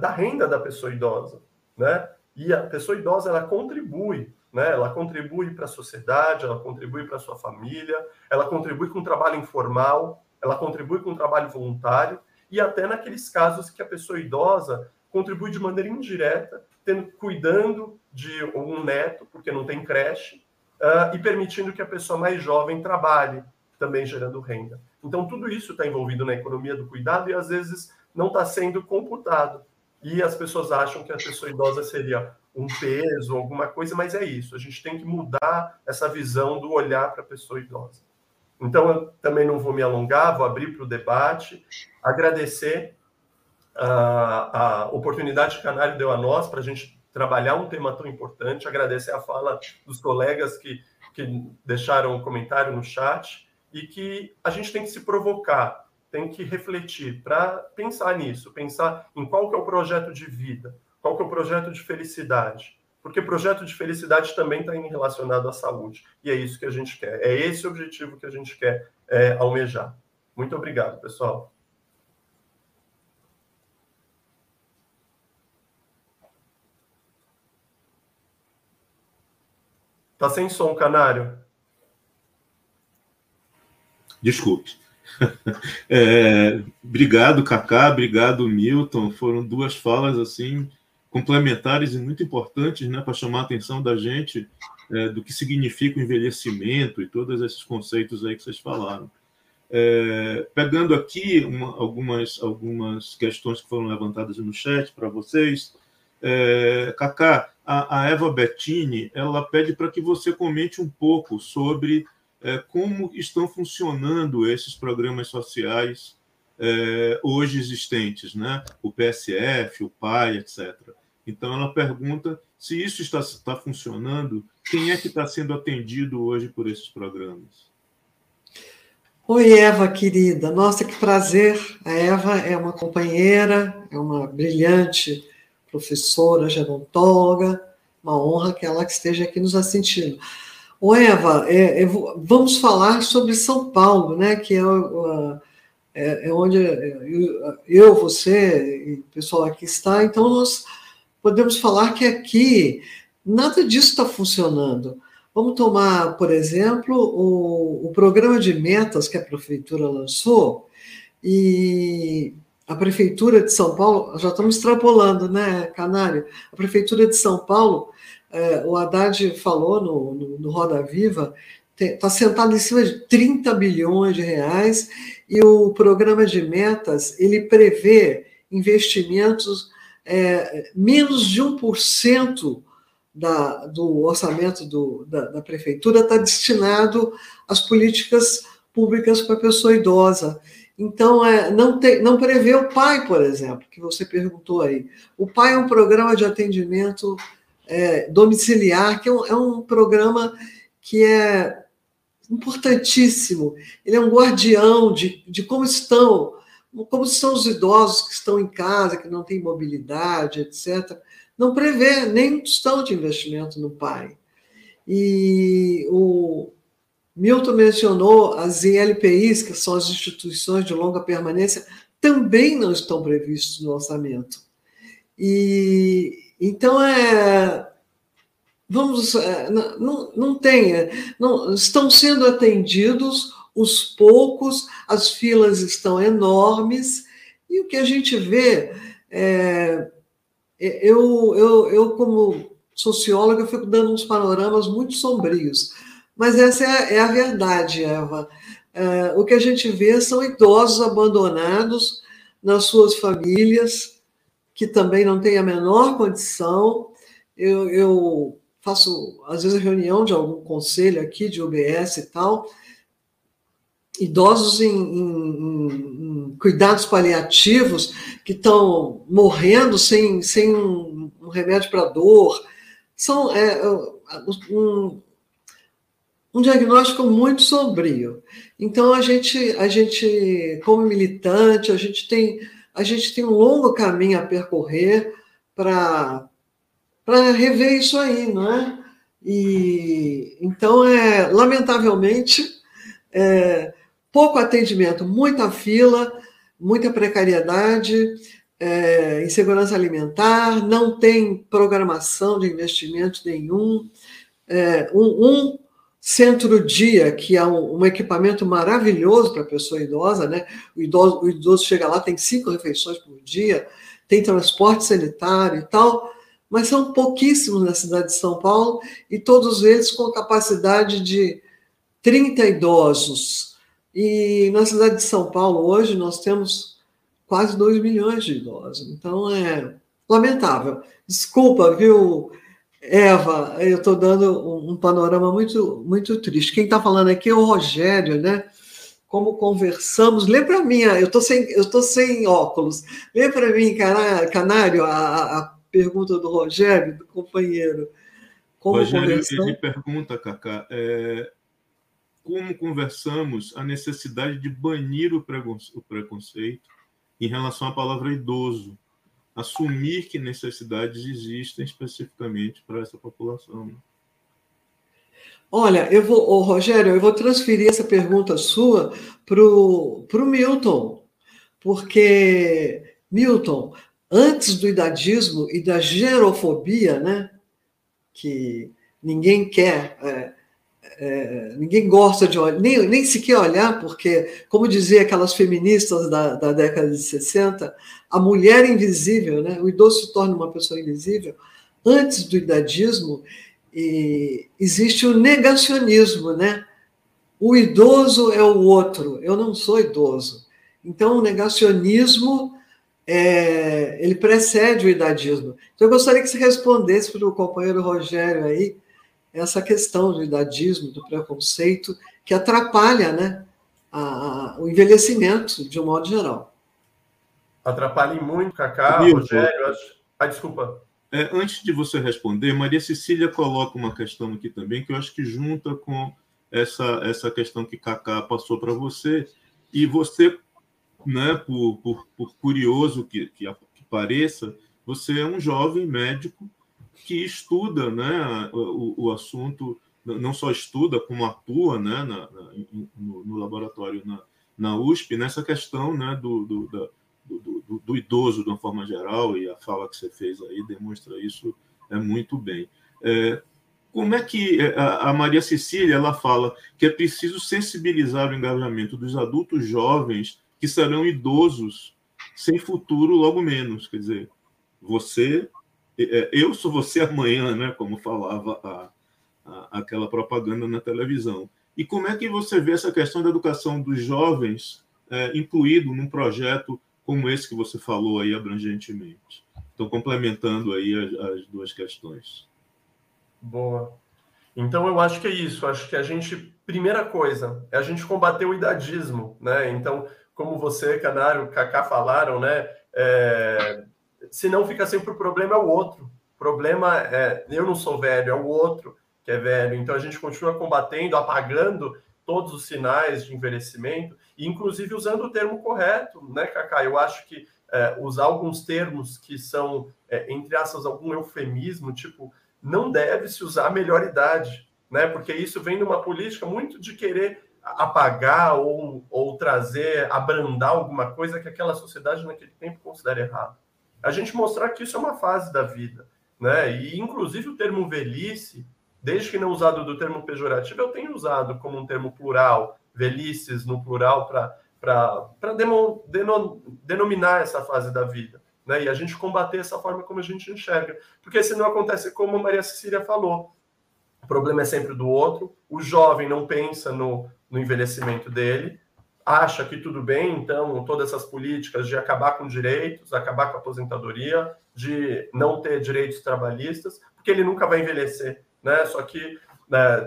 da renda da pessoa idosa, né? E a pessoa idosa, ela contribui, né? Ela contribui para a sociedade, ela contribui para a sua família, ela contribui com o trabalho informal, ela contribui com o trabalho voluntário e até naqueles casos que a pessoa idosa contribui de maneira indireta, cuidando de um neto, porque não tem creche, e permitindo que a pessoa mais jovem trabalhe, também gerando renda. Então, tudo isso está envolvido na economia do cuidado e, às vezes, não está sendo computado. E as pessoas acham que a pessoa idosa seria um peso, alguma coisa, mas é isso. A gente tem que mudar essa visão do olhar para a pessoa idosa. Então, eu também não vou me alongar, vou abrir para o debate, agradecer a oportunidade que o Canário deu a nós para a gente trabalhar um tema tão importante, agradecer a fala dos colegas que deixaram um comentário no chat e que a gente tem que se provocar, tem que refletir para pensar nisso, pensar em qual que é o projeto de vida, qual que é o projeto de felicidade, porque projeto de felicidade também está relacionado à saúde e é isso que a gente quer, é esse o objetivo que a gente quer almejar. Muito obrigado, pessoal. Tá sem som, Canário. Desculpe. Obrigado, Cacá, obrigado, Milton. Foram duas falas assim complementares e muito importantes, né, para chamar a atenção da gente do que significa o envelhecimento e todos esses conceitos aí que vocês falaram. Pegando aqui algumas questões que foram levantadas no chat para vocês, Cacá, a Eva Bettini, ela pede para que você comente um pouco sobre como estão funcionando esses programas sociais hoje existentes, né? O PSF, o PAI, etc. Então, ela pergunta se isso está funcionando, quem é que está sendo atendido hoje por esses programas? Oi, Eva, querida. Nossa, que prazer. A Eva é uma companheira, é uma brilhante professora, gerontóloga, uma honra que ela esteja aqui nos assistindo. Ô Eva, vamos falar sobre São Paulo, né, que é onde eu, você e o pessoal aqui está, então nós podemos falar que aqui nada disso está funcionando. Vamos tomar, por exemplo, o programa de metas que a prefeitura lançou e... A Prefeitura de São Paulo, já estamos extrapolando, né, Canário? A Prefeitura de São Paulo, o Haddad falou no Roda Viva, está sentado em cima de 30 bilhões de reais e o programa de metas, ele prevê investimentos menos de 1% do orçamento da Prefeitura está destinado às políticas públicas para a pessoa idosa. Então, não prevê o PAI, por exemplo, que você perguntou aí. O PAI é um programa de atendimento domiciliar, que é um programa que é importantíssimo. Ele é um guardião de como estão os idosos que estão em casa, que não têm mobilidade, etc. Não prevê nem questão de investimento no PAI. E o Milton mencionou as ILPIs, que são as instituições de longa permanência, também não estão previstos no orçamento. E então estão sendo atendidos os poucos, as filas estão enormes e o que a gente vê eu como socióloga fico dando uns panoramas muito sombrios. Mas essa é a verdade, Eva. O que a gente vê são idosos abandonados nas suas famílias, que também não têm a menor condição. Eu faço, às vezes, reunião de algum conselho aqui, de UBS e tal, idosos em cuidados paliativos, que estão morrendo sem um remédio para dor. São... um diagnóstico muito sombrio. Então, a gente como militante, a gente tem um longo caminho a percorrer para rever isso aí, não é? E, então, lamentavelmente, pouco atendimento, muita fila, muita precariedade, insegurança alimentar, não tem programação de investimento nenhum, Centro-dia, que é um equipamento maravilhoso para a pessoa idosa, né? O idoso chega lá, tem 5 refeições por dia, tem transporte sanitário e tal, mas são pouquíssimos na cidade de São Paulo e todos eles com capacidade de 30 idosos. E na cidade de São Paulo, hoje, nós temos quase 2 milhões de idosos. Então, é lamentável. Desculpa, viu, Eva, eu estou dando um panorama muito, muito triste. Quem está falando aqui é o Rogério, né? Como conversamos. Lê para mim, eu estou sem óculos. Lê para mim, Canário, a pergunta do Rogério, do companheiro. Como Rogério, ele pergunta, Cacá, como conversamos a necessidade de banir o preconceito em relação à palavra idoso? Assumir que necessidades existem especificamente para essa população. Olha, Rogério, eu vou transferir essa pergunta sua para o Milton, porque, Milton, antes do idadismo e da gerofobia, né, que ninguém quer, ninguém gosta de olhar, nem sequer olhar, porque, como dizia aquelas feministas da década de 60, a mulher invisível, né? O idoso se torna uma pessoa invisível. Antes do idadismo, existe o negacionismo, né? O idoso é o outro, eu não sou idoso. Então, o negacionismo, ele precede o idadismo. Então, eu gostaria que você respondesse para o companheiro Rogério aí, essa questão do idadismo, do preconceito, que atrapalha, né, o envelhecimento, de um modo geral. Atrapalha muito, Cacá, Rogério. Desculpa. Antes de você responder, Maria Cecília coloca uma questão aqui também, que eu acho que junta com essa questão que Cacá passou para você, e você, né, por curioso que pareça, você é um jovem médico que estuda, né, o assunto, não só estuda, como atua, né, no laboratório na USP, nessa questão, né, do idoso de uma forma geral, e a fala que você fez aí demonstra isso muito bem. Como é que a Maria Cecília ela fala que é preciso sensibilizar o engajamento dos adultos jovens que serão idosos sem futuro logo menos? Quer dizer, você... Eu sou você amanhã, né? Como falava aquela propaganda na televisão. E como é que você vê essa questão da educação dos jovens incluído num projeto como esse que você falou aí abrangentemente? Então, complementando aí as duas questões. Boa. Então, eu acho que é isso. Acho que a gente, primeira coisa, é a gente combater o idadismo, né? Então, como você, Canário, Cacá falaram, né? Senão fica sempre o problema é o outro. O problema é eu não sou velho, é o outro que é velho. Então a gente continua combatendo, apagando todos os sinais de envelhecimento, e inclusive usando o termo correto, né, Cacá? Eu acho que usar alguns termos que são, entre aspas, algum eufemismo, tipo, não deve-se usar a melhor idade, né? Porque isso vem de uma política muito de querer apagar ou trazer, abrandar alguma coisa que aquela sociedade naquele tempo considera errado. A gente mostrar que isso é uma fase da vida, né? E, inclusive, o termo velhice, desde que não usado do termo pejorativo, eu tenho usado como um termo plural, velhices no plural, para denominar essa fase da vida, né? E a gente combater essa forma como a gente enxerga. Porque senão acontece como a Maria Cecília falou, o problema é sempre do outro, o jovem não pensa no envelhecimento dele, acha que tudo bem, então, todas essas políticas de acabar com direitos, acabar com a aposentadoria, de não ter direitos trabalhistas, porque ele nunca vai envelhecer, né? Só que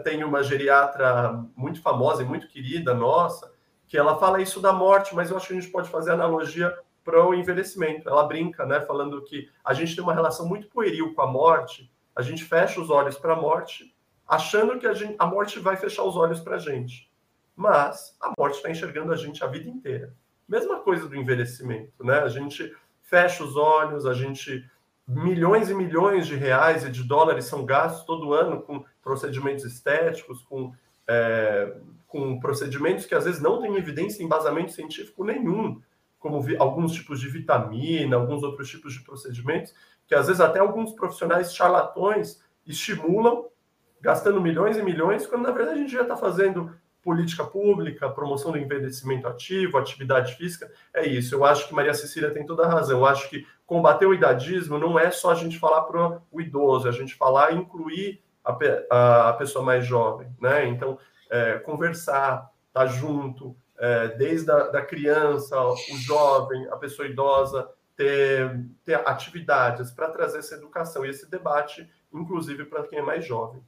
tem uma geriatra muito famosa e muito querida nossa, que ela fala isso da morte, mas eu acho que a gente pode fazer analogia para o envelhecimento. Ela brinca, né? Falando que a gente tem uma relação muito pueril com a morte, a gente fecha os olhos para a morte, achando que a morte vai fechar os olhos para a gente. Mas a morte está enxergando a gente a vida inteira. Mesma coisa do envelhecimento, né? A gente fecha os olhos, a gente... Milhões e milhões de reais e de dólares são gastos todo ano com procedimentos estéticos, com procedimentos que às vezes não têm evidência e embasamento científico nenhum, como alguns tipos de vitamina, alguns outros tipos de procedimentos, que às vezes até alguns profissionais charlatões estimulam gastando milhões e milhões, quando na verdade a gente já está fazendo política pública, promoção do envelhecimento ativo, atividade física, é isso. Eu acho que Maria Cecília tem toda a razão. Eu acho que combater o idadismo não é só a gente falar para o idoso, é a gente falar e incluir a pessoa mais jovem, né? Então, conversar, estar junto, desde a criança, o jovem, a pessoa idosa, ter atividades para trazer essa educação e esse debate, inclusive para quem é mais jovem.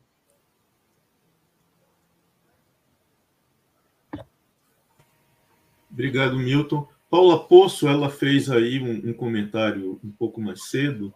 Obrigado, Milton. Paula Poço, ela fez aí um comentário um pouco mais cedo.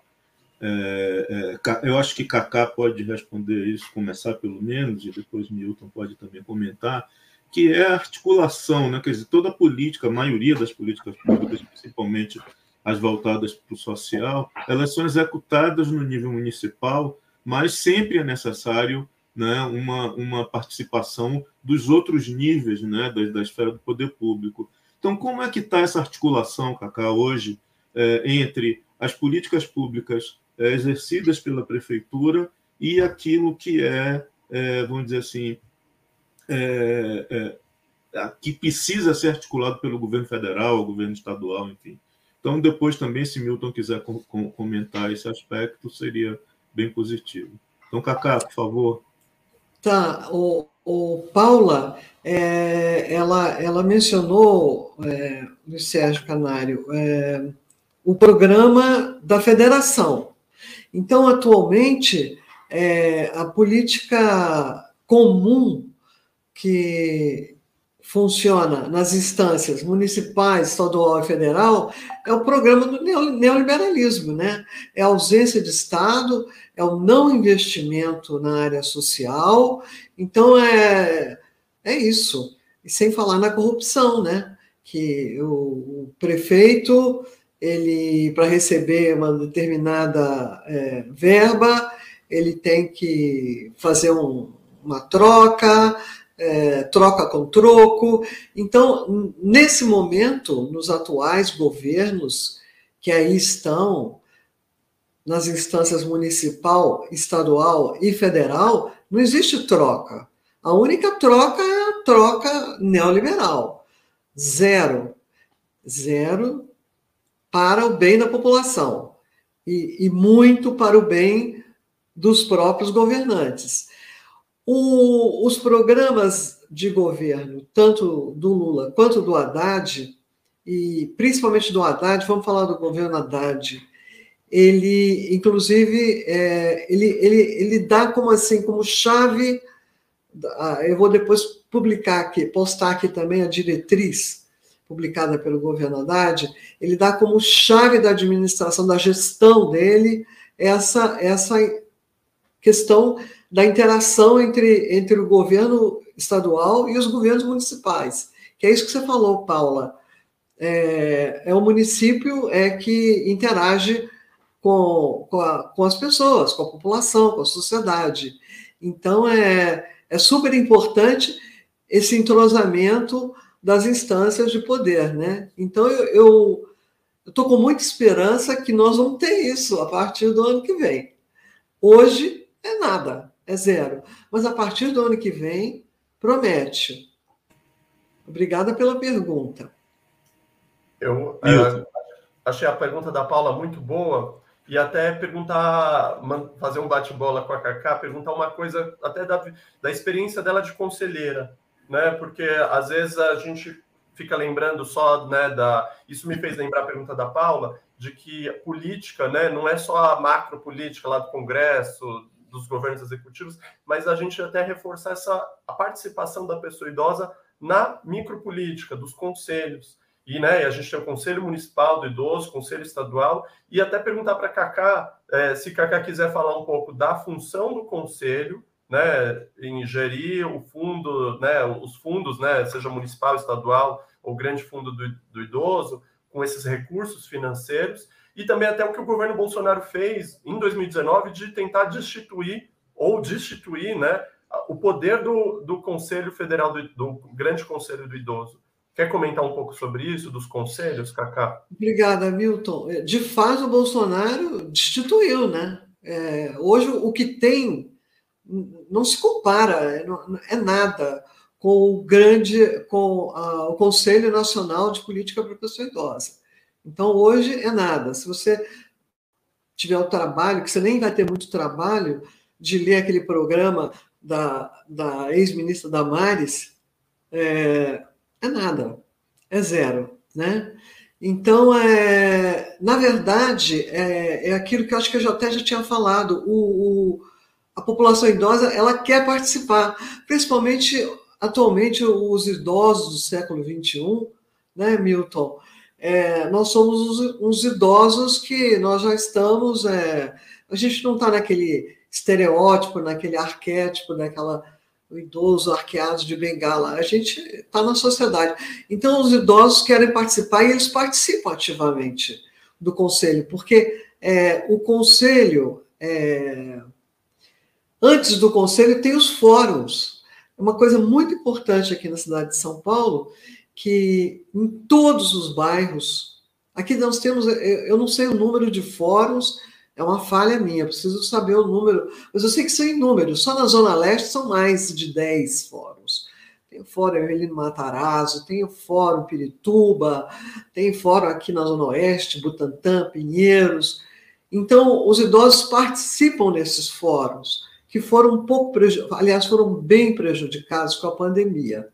Eu acho que Cacá pode responder isso, começar pelo menos, e depois Milton pode também comentar, que é a articulação, né? Quer dizer, toda a política, a maioria das políticas públicas, principalmente as voltadas para o social, elas são executadas no nível municipal, mas sempre é necessário, né, uma participação dos outros níveis, né, da esfera do poder público. Então, como é que está essa articulação, Cacá, hoje, entre as políticas públicas exercidas pela prefeitura e aquilo que vamos dizer assim, que precisa ser articulado pelo governo federal, governo estadual, enfim. Então, depois também, se Milton quiser comentar esse aspecto, seria bem positivo. Então, Cacá, por favor. Tá, o Paula, ela mencionou, Luiz Sérgio Canário, o programa da federação. Então, atualmente, a política comum que funciona nas instâncias municipais, estadual e federal é o programa do neoliberalismo, né? É a ausência de Estado, é o não investimento na área social. Então, é isso. E sem falar na corrupção, né? Que o prefeito, ele, para receber uma determinada verba, ele tem que fazer uma troca, troca com troco. Então, nesse momento, nos atuais governos que aí estão, nas instâncias municipal, estadual e federal, não existe troca. A única troca é a troca neoliberal. Zero. Zero para o bem da população e muito para o bem dos próprios governantes. Os programas de governo, tanto do Lula quanto do Haddad, e principalmente do Haddad, vamos falar do governo Haddad, ele, inclusive, ele dá como chave, eu vou depois publicar aqui, postar aqui também a diretriz publicada pelo governo Haddad, ele dá como chave da administração, da gestão dele, essa questão da interação entre o governo estadual e os governos municipais, que é isso que você falou, Paula. É o município que interage com as pessoas, com a população, com a sociedade. Então, é super importante esse entrosamento das instâncias de poder, né? Então, eu estou com muita esperança que nós vamos ter isso a partir do ano que vem. Hoje, é nada. É zero. Mas a partir do ano que vem, promete. Obrigada pela pergunta. Eu achei a pergunta da Paula muito boa e até perguntar, fazer um bate-bola com a Cacá, perguntar uma coisa até da experiência dela de conselheira, né? Porque às vezes a gente fica lembrando só, né, isso me fez lembrar a pergunta da Paula, de que política, né, não é só a macro política lá do Congresso, dos governos executivos, mas a gente até reforçar a participação da pessoa idosa na micropolítica, dos conselhos. E, né, a gente tem o Conselho Municipal do Idoso, Conselho Estadual, e até perguntar para a Cacá, se Cacá quiser falar um pouco da função do Conselho, né, em gerir o fundo, né, os fundos, né, seja municipal, estadual ou grande fundo do idoso, com esses recursos financeiros, e também até o que o governo Bolsonaro fez em 2019 de tentar destituir, né, o poder do Conselho Federal, do Grande Conselho do Idoso. Quer comentar um pouco sobre isso, dos conselhos, Cacá? Obrigada, Milton. De fato, o Bolsonaro destituiu, né? Hoje, o que tem não se compara, é nada com o grande, o Conselho Nacional de Política para a Pessoa Idosa. Então, hoje é nada. Se você tiver o trabalho, que você nem vai ter muito trabalho, de ler aquele programa da ex-ministra Damares, é nada, é zero, né? Então, na verdade, é aquilo que eu acho que eu já tinha falado, a população idosa, ela quer participar, principalmente atualmente os idosos do século XXI, né, Milton? Nós somos uns idosos que nós já estamos, a gente não está naquele estereótipo, naquele arquétipo, o idoso arqueado de bengala, a gente está na sociedade. Então, os idosos querem participar e eles participam ativamente do Conselho, porque o Conselho, antes do Conselho, tem os fóruns. Uma coisa muito importante aqui na cidade de São Paulo, que em todos os bairros, aqui nós temos, eu não sei o número de fóruns, é uma falha minha, preciso saber o número, mas eu sei que são inúmeros, só na Zona Leste são mais de 10 fóruns. Tem o Fórum Evelino Matarazzo, tem o Fórum Pirituba, tem fórum aqui na Zona Oeste, Butantã, Pinheiros. Então, os idosos participam desses fóruns, que foram foram bem prejudicados com a pandemia,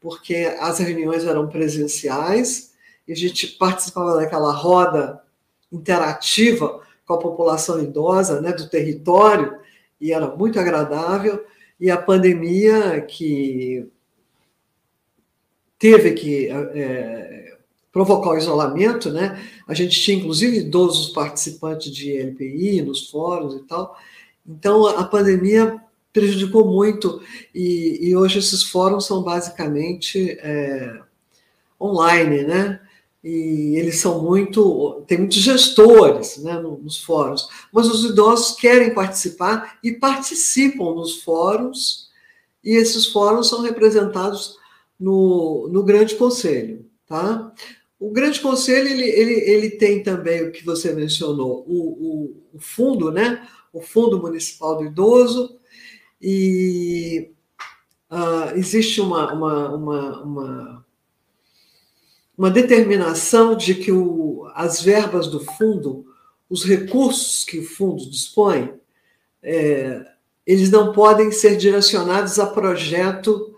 porque as reuniões eram presenciais, e a gente participava daquela roda interativa com a população idosa, né, do território, e era muito agradável, e a pandemia que teve que provocar o isolamento, né, a gente tinha inclusive idosos participantes de LPI nos fóruns e tal, então a pandemia prejudicou muito, e hoje esses fóruns são basicamente online, né, e eles são tem muitos gestores, né, nos fóruns, mas os idosos querem participar e participam nos fóruns, e esses fóruns são representados no Grande Conselho, tá? O Grande Conselho, ele tem também o que você mencionou, o fundo, né, o Fundo Municipal do Idoso, e existe uma determinação de que as verbas do fundo, os recursos que o fundo dispõe, eles não podem ser direcionados a projeto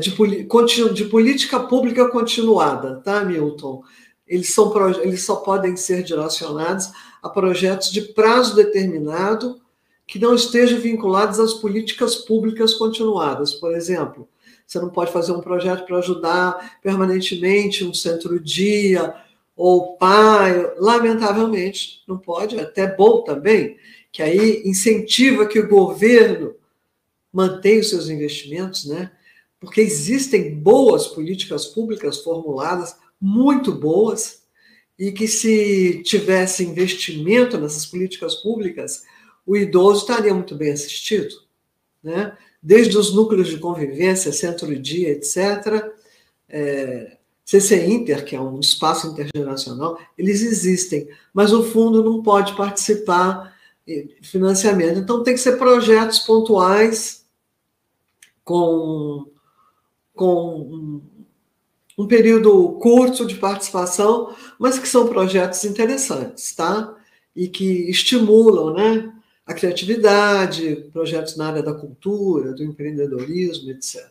de política pública continuada, tá, Milton? Eles só podem ser direcionados a projetos de prazo determinado que não estejam vinculados às políticas públicas continuadas. Por exemplo, você não pode fazer um projeto para ajudar permanentemente um centro-dia ou PAI, lamentavelmente, não pode, é até bom também, que aí incentiva que o governo mantenha os seus investimentos, né? Porque existem boas políticas públicas formuladas, muito boas, e que se tivesse investimento nessas políticas públicas, o idoso estaria muito bem assistido, né? Desde os núcleos de convivência, centro-dia, etc., CC Inter, que é um espaço intergeracional, eles existem, mas o fundo não pode participar de financiamento. Então, tem que ser projetos pontuais com um período curto de participação, mas que são projetos interessantes, tá? E que estimulam, né, a criatividade, projetos na área da cultura, do empreendedorismo, etc.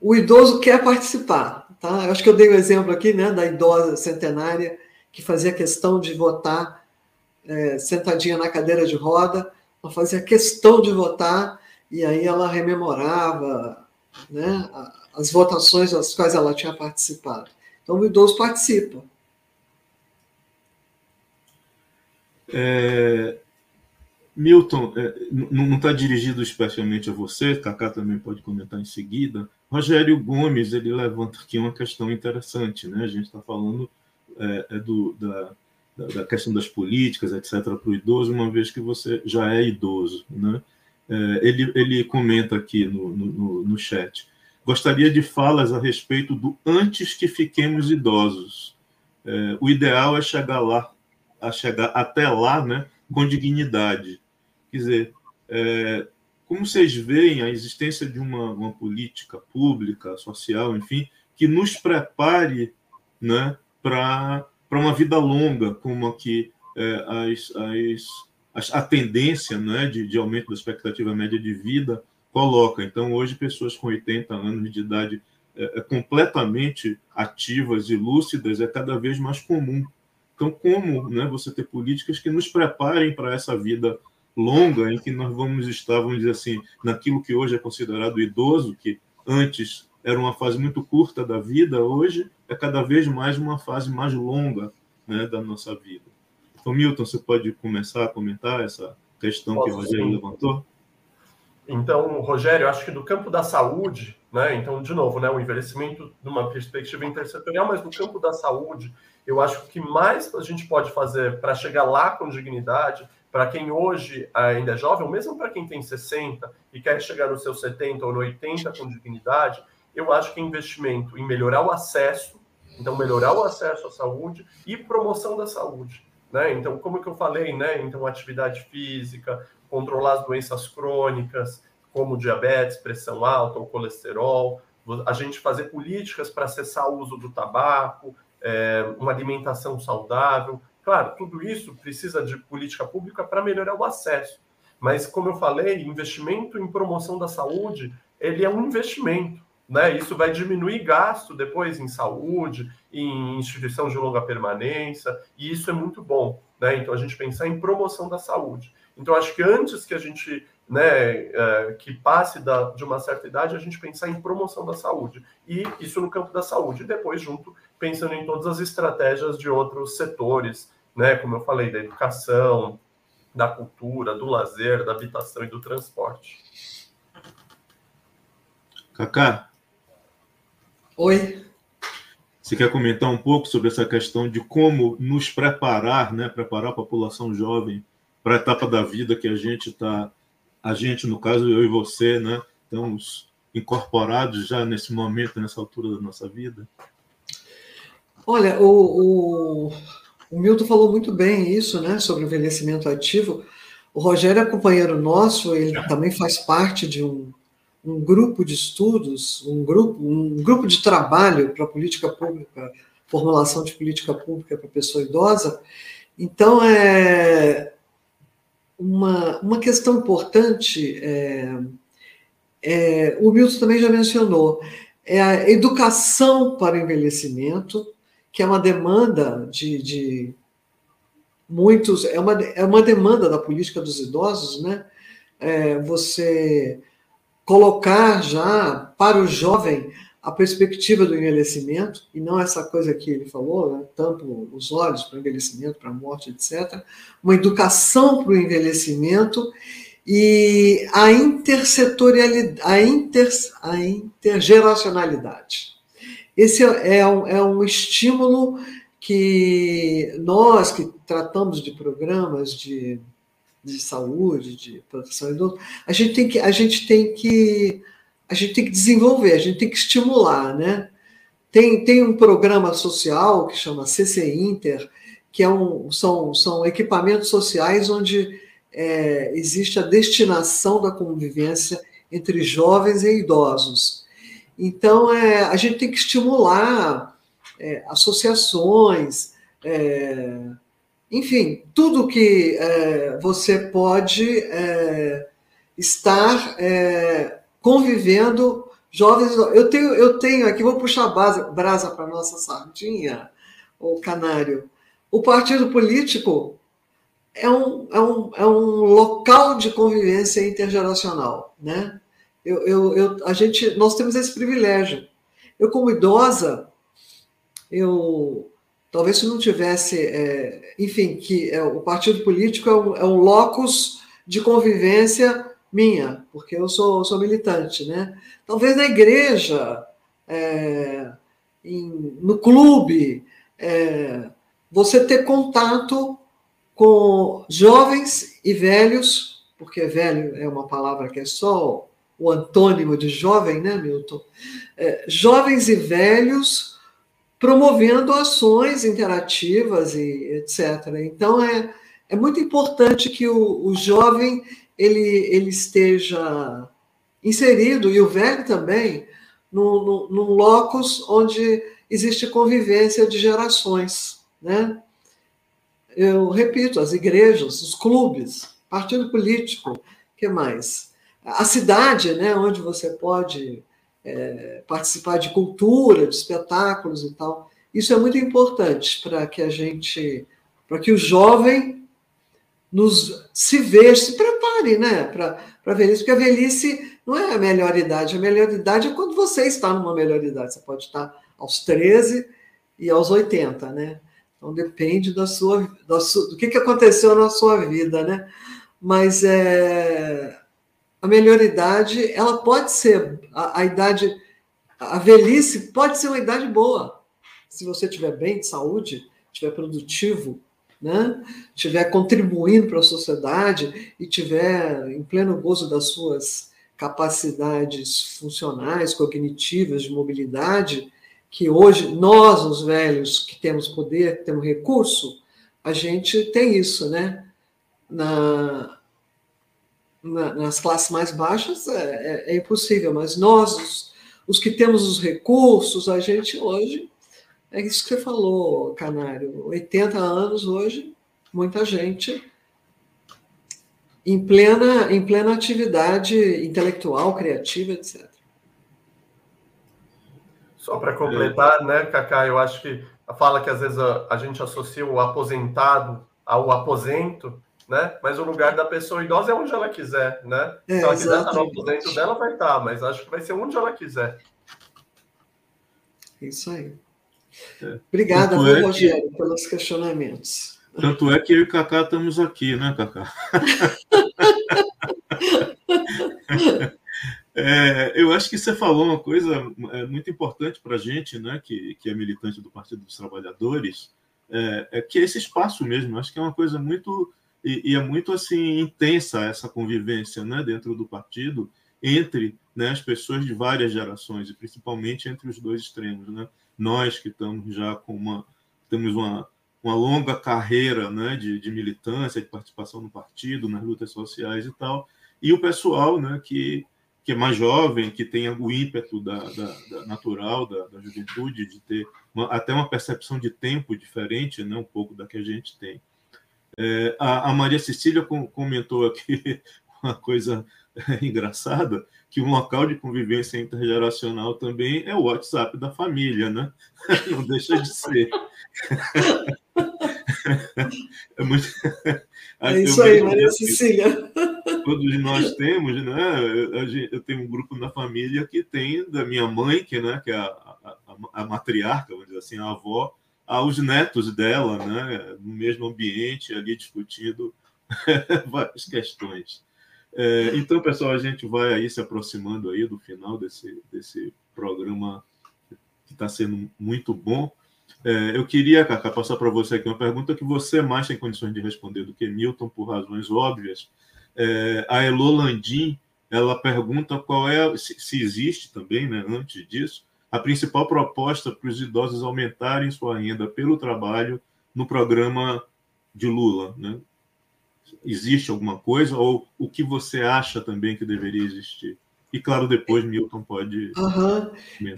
O idoso quer participar, tá? Eu acho que eu dei um exemplo aqui, né, da idosa centenária que fazia questão de votar sentadinha na cadeira de roda, ela fazia questão de votar, e aí ela rememorava, né, as votações das quais ela tinha participado. Então, o idoso participa. Milton, não está dirigido especialmente a você, Cacá também pode comentar em seguida. Rogério Gomes, ele levanta aqui uma questão interessante, né? A gente está falando da questão das políticas, etc., para o idoso, uma vez que você já é idoso, né? Ele comenta aqui no chat: gostaria de falas a respeito do antes que fiquemos idosos. O ideal é chegar até lá, né, com dignidade. Quer dizer, Como vocês veem a existência de uma política pública, social, enfim, que nos prepare, né, para uma vida longa, como aqui a tendência, né, de aumento da expectativa média de vida coloca. Então, hoje, pessoas com 80 anos de idade completamente ativas e lúcidas é cada vez mais comum. Então, como, né, você ter políticas que nos preparem para essa vida longa, em que nós vamos estar, vamos dizer assim, naquilo que hoje é considerado idoso, que antes era uma fase muito curta da vida, hoje é cada vez mais uma fase mais longa, né, da nossa vida. Então, Milton, você pode começar a comentar essa questão que o Rogério levantou? Então, Rogério, acho que do campo da saúde, né, então, de novo, né, o envelhecimento de uma perspectiva intersetorial, mas no campo da saúde, eu acho que o que mais a gente pode fazer para chegar lá com dignidade, para quem hoje ainda é jovem, ou mesmo para quem tem 60 e quer chegar nos seus 70 ou 80 com dignidade, eu acho que é investimento em melhorar o acesso, então melhorar o acesso à saúde e promoção da saúde, né? Então, como que eu falei, né? Então, atividade física, controlar as doenças crônicas, como diabetes, pressão alta ou colesterol, a gente fazer políticas para cessar o uso do tabaco, uma alimentação saudável. Claro, tudo isso precisa de política pública para melhorar o acesso. Mas, como eu falei, investimento em promoção da saúde, ele é um investimento, né? Isso vai diminuir gasto depois em saúde, em instituição de longa permanência, e isso é muito bom, né? Então, a gente pensar em promoção da saúde. Então, acho que antes que a gente, né, que passe de uma certa idade, a gente pensar em promoção da saúde. E isso no campo da saúde. E depois, junto, pensando em todas as estratégias de outros setores, né, como eu falei, da educação, da cultura, do lazer, da habitação e do transporte. Cacá? Oi? Você quer comentar um pouco sobre essa questão de como nos preparar, né, preparar a população jovem para a etapa da vida que a gente, no caso, eu e você, né, estamos incorporados já nesse momento, nessa altura da nossa vida? Olha, o Milton falou muito bem isso, né, sobre o envelhecimento ativo. O Rogério é companheiro nosso, ele também faz parte de um grupo de estudos, um grupo de trabalho para política pública, formulação de política pública para pessoa idosa. Então, uma questão importante, o Milton também já mencionou, é a educação para o envelhecimento, que é uma demanda de muitos, é uma demanda da política dos idosos, né? Você colocar já para o jovem a perspectiva do envelhecimento, e não essa coisa que ele falou, né? Tampo os olhos para o envelhecimento, para a morte, etc. Uma educação para o envelhecimento e a intersetorialidade, a intergeracionalidade. Esse é um estímulo que nós, que tratamos de programas de saúde, de proteção idosa, a gente tem que desenvolver, a gente tem que estimular, né? Tem um programa social que chama CC Inter, que são equipamentos sociais onde existe a destinação da convivência entre jovens e idosos. Então, a gente tem que estimular associações, enfim, tudo que você pode estar convivendo jovens. Eu tenho aqui, vou puxar a brasa para a nossa sardinha, o Canário. O partido político é um local de convivência intergeracional, né? Nós temos esse privilégio. Eu, como idosa, talvez se não tivesse, enfim, que o partido político é um locus de convivência minha, porque eu sou militante, né? Talvez na igreja, no clube, você ter contato com jovens e velhos, porque velho é uma palavra que é só o antônimo de jovem, né, Milton? Jovens e velhos promovendo ações interativas e etc. Então, é muito importante que o jovem ele esteja inserido, e o velho também, num locus onde existe convivência de gerações, né? Eu repito, as igrejas, os clubes, partido político, o que mais? A cidade, né, onde você pode participar de cultura, de espetáculos e tal. Isso é muito importante para que o jovem se veja, se prepare, né, para a velhice, porque a velhice não é a melhor idade. A melhor idade é quando você está numa melhor idade. Você pode estar aos 13 e aos 80, né? Então, depende do que aconteceu na sua vida, né? Mas a melhor idade, ela pode ser a idade... A velhice pode ser uma idade boa, se você estiver bem de saúde, estiver produtivo, né? Estiver contribuindo para a sociedade e estiver em pleno gozo das suas capacidades funcionais, cognitivas, de mobilidade, que hoje nós, os velhos, que temos poder, que temos recurso, a gente tem isso, né? Nas classes mais baixas é impossível, mas nós, os que temos os recursos, a gente hoje, é isso que você falou, Canário, 80 anos hoje, muita gente em plena atividade intelectual, criativa, etc. Só para completar, né, Cacá, eu acho que a fala que às vezes a gente associa o aposentado ao aposento, né? Mas o lugar da pessoa idosa é onde ela quiser, né? Se ela quiser estar no aposento dela, vai estar, mas acho que vai ser onde ela quiser. Isso aí. Obrigada, Rogério, pelos questionamentos. Tanto é que eu e o Cacá estamos aqui, né, Cacá? Eu acho que você falou uma coisa muito importante para a gente, né, que é militante do Partido dos Trabalhadores, que é esse espaço mesmo. Eu acho que é uma coisa muito... E é muito assim, intensa essa convivência, né, dentro do partido, entre, né, as pessoas de várias gerações, e principalmente entre os dois extremos, né? Nós que estamos já temos uma longa carreira, né, de militância, de participação no partido, nas lutas sociais e tal, e o pessoal, né, que é mais jovem, que tem o ímpeto da juventude, de ter até uma percepção de tempo diferente, né, um pouco da que a gente tem. A Maria Cecília comentou aqui uma coisa engraçada, que um local de convivência intergeracional também é o WhatsApp da família, né? Não deixa de ser. É isso aí, Maria Cecília. Todos nós temos, né? Eu tenho um grupo na família que tem da minha mãe, que é a matriarca, vamos dizer assim, a avó, aos netos dela, né, no mesmo ambiente, ali discutindo várias questões. Então, pessoal, a gente vai aí se aproximando aí do final desse programa, que está sendo muito bom. Eu queria, Cacá, passar para você aqui uma pergunta que você mais tem condições de responder do que Milton, por razões óbvias. A Elô Landim, ela pergunta qual é, se existe também, né, antes disso, a principal proposta para os idosos aumentarem sua renda pelo trabalho no programa de Lula, né? Existe alguma coisa? Ou o que você acha também que deveria existir? E, claro, depois Milton pode...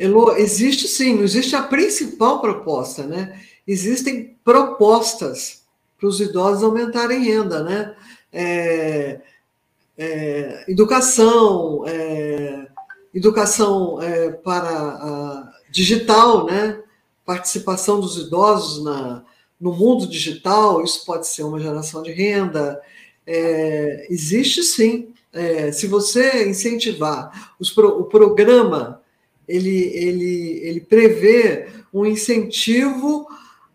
Elô, existe sim, não existe a principal proposta, né? Existem propostas para os idosos aumentarem renda, né? Educação... Educação para a digital, né? Participação dos idosos no mundo digital, isso pode ser uma geração de renda. Existe sim. Se você incentivar, o programa ele prevê um incentivo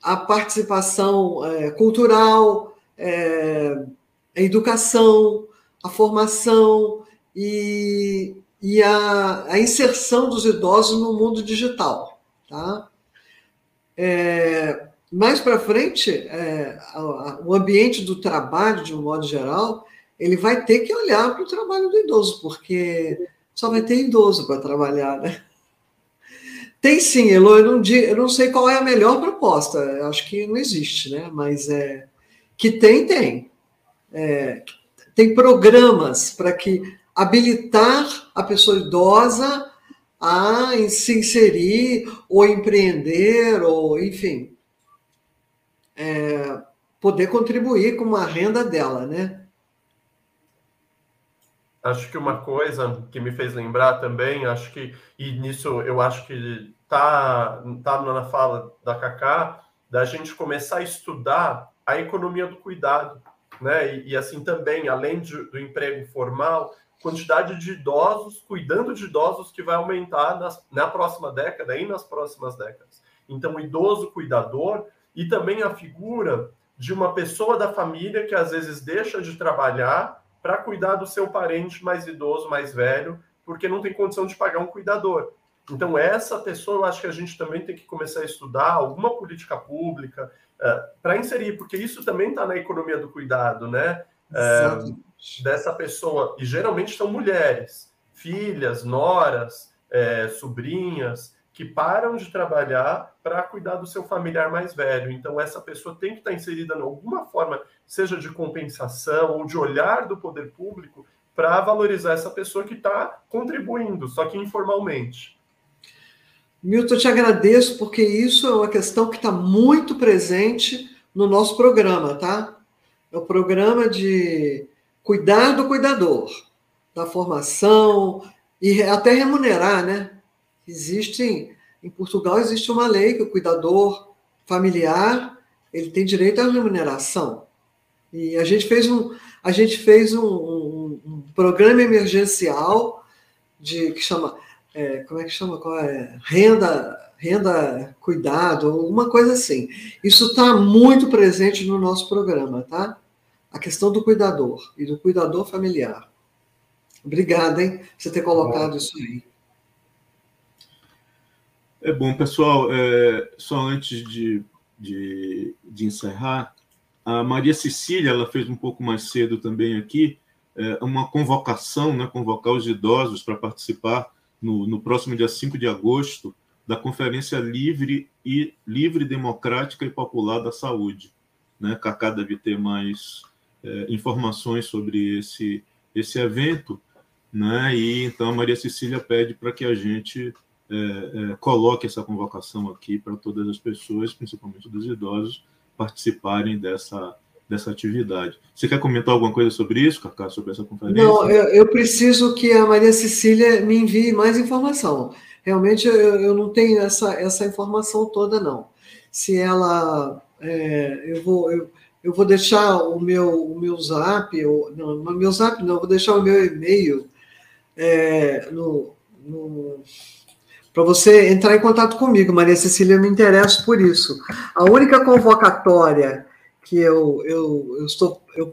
à participação cultural, à educação, à formação e a inserção dos idosos no mundo digital. Tá? Mais para frente, o ambiente do trabalho, de um modo geral, ele vai ter que olhar para o trabalho do idoso, porque só vai ter idoso para trabalhar. Né? Tem sim, Elô, eu não sei qual é a melhor proposta, eu acho que não existe, né? Mas que tem. tem programas para que habilitar a pessoa idosa a se inserir ou empreender, ou enfim, poder contribuir com a renda dela, né? Acho que uma coisa que me fez lembrar também, acho que, e nisso eu acho que tá na fala da Cacá, da gente começar a estudar a economia do cuidado, né? E assim também, além do emprego formal, quantidade de idosos, cuidando de idosos, que vai aumentar na próxima década e nas próximas décadas. Então, o idoso cuidador e também a figura de uma pessoa da família que às vezes deixa de trabalhar para cuidar do seu parente mais idoso, mais velho, porque não tem condição de pagar um cuidador. Então, essa pessoa, eu acho que a gente também tem que começar a estudar alguma política pública para inserir, porque isso também está na economia do cuidado, né? Dessa pessoa, e geralmente são mulheres, filhas, noras, sobrinhas, que param de trabalhar para cuidar do seu familiar mais velho. Então, essa pessoa tem que estar inserida em alguma forma, seja de compensação ou de olhar do poder público, para valorizar essa pessoa que está contribuindo, só que informalmente. Milton, eu te agradeço, porque isso é uma questão que está muito presente no nosso programa, tá? É o programa de cuidar do cuidador, da formação e até remunerar, né? Em Portugal existe uma lei que o cuidador familiar ele tem direito à remuneração. E a gente fez um programa emergencial que chama como é que chama? Qual é? Renda cuidado, alguma coisa assim. Isso está muito presente no nosso programa, tá? A questão do cuidador e do cuidador familiar. Obrigada, hein, por você ter colocado isso aí. É bom, pessoal, só antes de encerrar, a Maria Cecília, ela fez um pouco mais cedo também aqui, uma convocação, né, convocar os idosos para participar no próximo dia 5 de agosto da Conferência Livre, Democrática e Popular da Saúde. Né? Cacá deve ter mais informações sobre esse evento, né? E então a Maria Cecília pede para que a gente coloque essa convocação aqui para todas as pessoas, principalmente dos idosos, participarem dessa atividade. Você quer comentar alguma coisa sobre isso, Cacá, sobre essa conferência? Não, eu preciso que a Maria Cecília me envie mais informação. Realmente, eu não tenho essa informação toda, não. Se ela... eu vou deixar o meu zap... não, meu zap não, vou deixar o meu e-mail para você entrar em contato comigo, Maria Cecília, eu me interesso por isso. A única convocatória que eu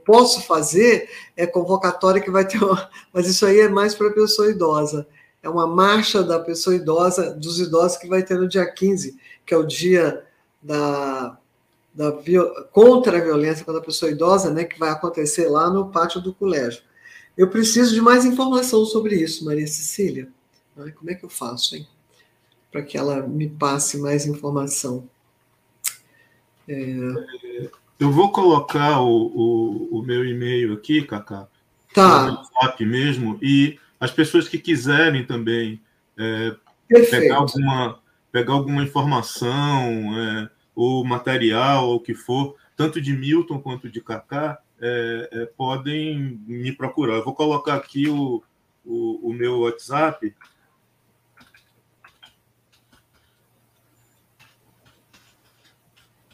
posso fazer é convocatória que vai ter... Mas isso aí é mais para a pessoa idosa. É uma marcha da pessoa idosa, dos idosos, que vai ter no dia 15, que é o dia contra a violência contra a pessoa idosa, né, que vai acontecer lá no pátio do colégio. Eu preciso de mais informação sobre isso, Maria Cecília. Como é que eu faço, hein? Para que ela me passe mais informação. Eu vou colocar o meu e-mail aqui, Cacá. Tá. No WhatsApp mesmo, e as pessoas que quiserem também pegar alguma informação, ou material, ou o que for, tanto de Milton quanto de Cacá, podem me procurar. Eu vou colocar aqui o meu WhatsApp.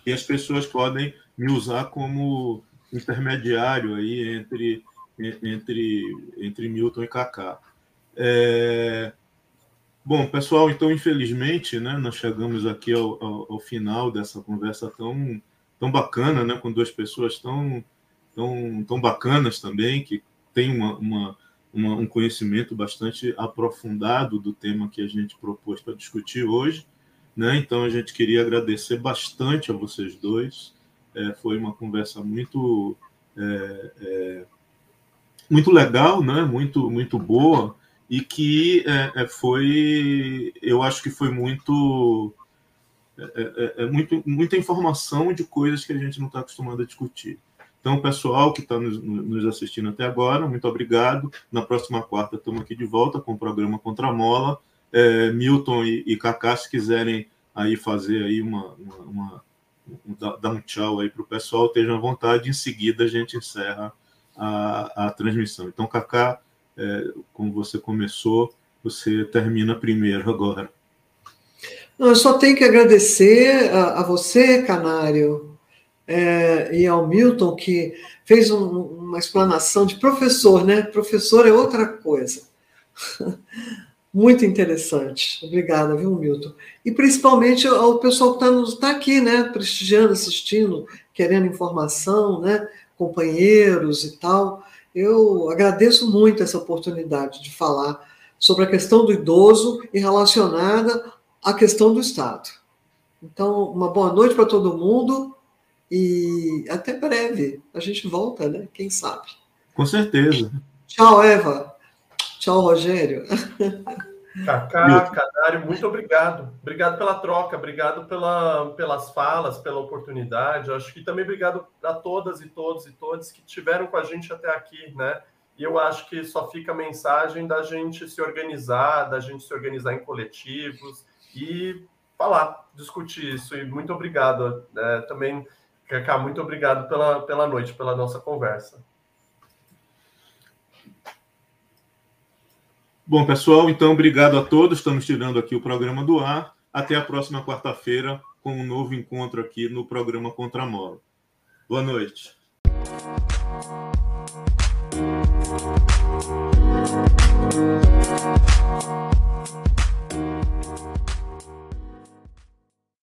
E as pessoas podem me usar como intermediário aí entre Milton e Cacá. Bom, pessoal, então, infelizmente, né, nós chegamos aqui ao final dessa conversa tão bacana, né, com duas pessoas tão bacanas também, que têm um conhecimento bastante aprofundado do tema que a gente propôs para discutir hoje, né? Então, a gente queria agradecer bastante a vocês dois. Foi uma conversa muito legal, né? Muito boa, e que eu acho que foi muita informação de coisas que a gente não está acostumado a discutir. Então, pessoal que está nos assistindo até agora, muito obrigado. Na próxima quarta estamos aqui de volta com o programa Contramola. Milton e Cacá, se quiserem aí fazer aí dar um tchau aí para o pessoal, estejam à vontade. Em seguida, a gente encerra a transmissão. Então, Cacá, como você começou, você termina primeiro agora. Não, eu só tenho que agradecer a você, Canário, e ao Milton, que fez uma explanação de professor, né? Professor é outra coisa. Muito interessante. Obrigada, viu, Milton? E principalmente ao pessoal que está aqui, né? Prestigiando, assistindo, querendo informação, né? Companheiros e tal. Eu agradeço muito essa oportunidade de falar sobre a questão do idoso e relacionada à questão do Estado. Então, uma boa noite para todo mundo. E até breve. A gente volta, né? Quem sabe? Com certeza. Tchau, Eva. Tchau, Rogério. Cacá, Canário, muito obrigado. Obrigado pela troca, obrigado pelas falas, pela oportunidade. Acho que também obrigado a todas e todos que estiveram com a gente até aqui, né? E eu acho que só fica a mensagem da gente se organizar, em coletivos e falar, discutir isso. E muito obrigado, né? Também... Cacá, muito obrigado pela noite, pela nossa conversa. Bom, pessoal, então, obrigado a todos. Estamos tirando aqui o programa do ar. Até a próxima quarta-feira com um novo encontro aqui no programa Contramola. Boa noite.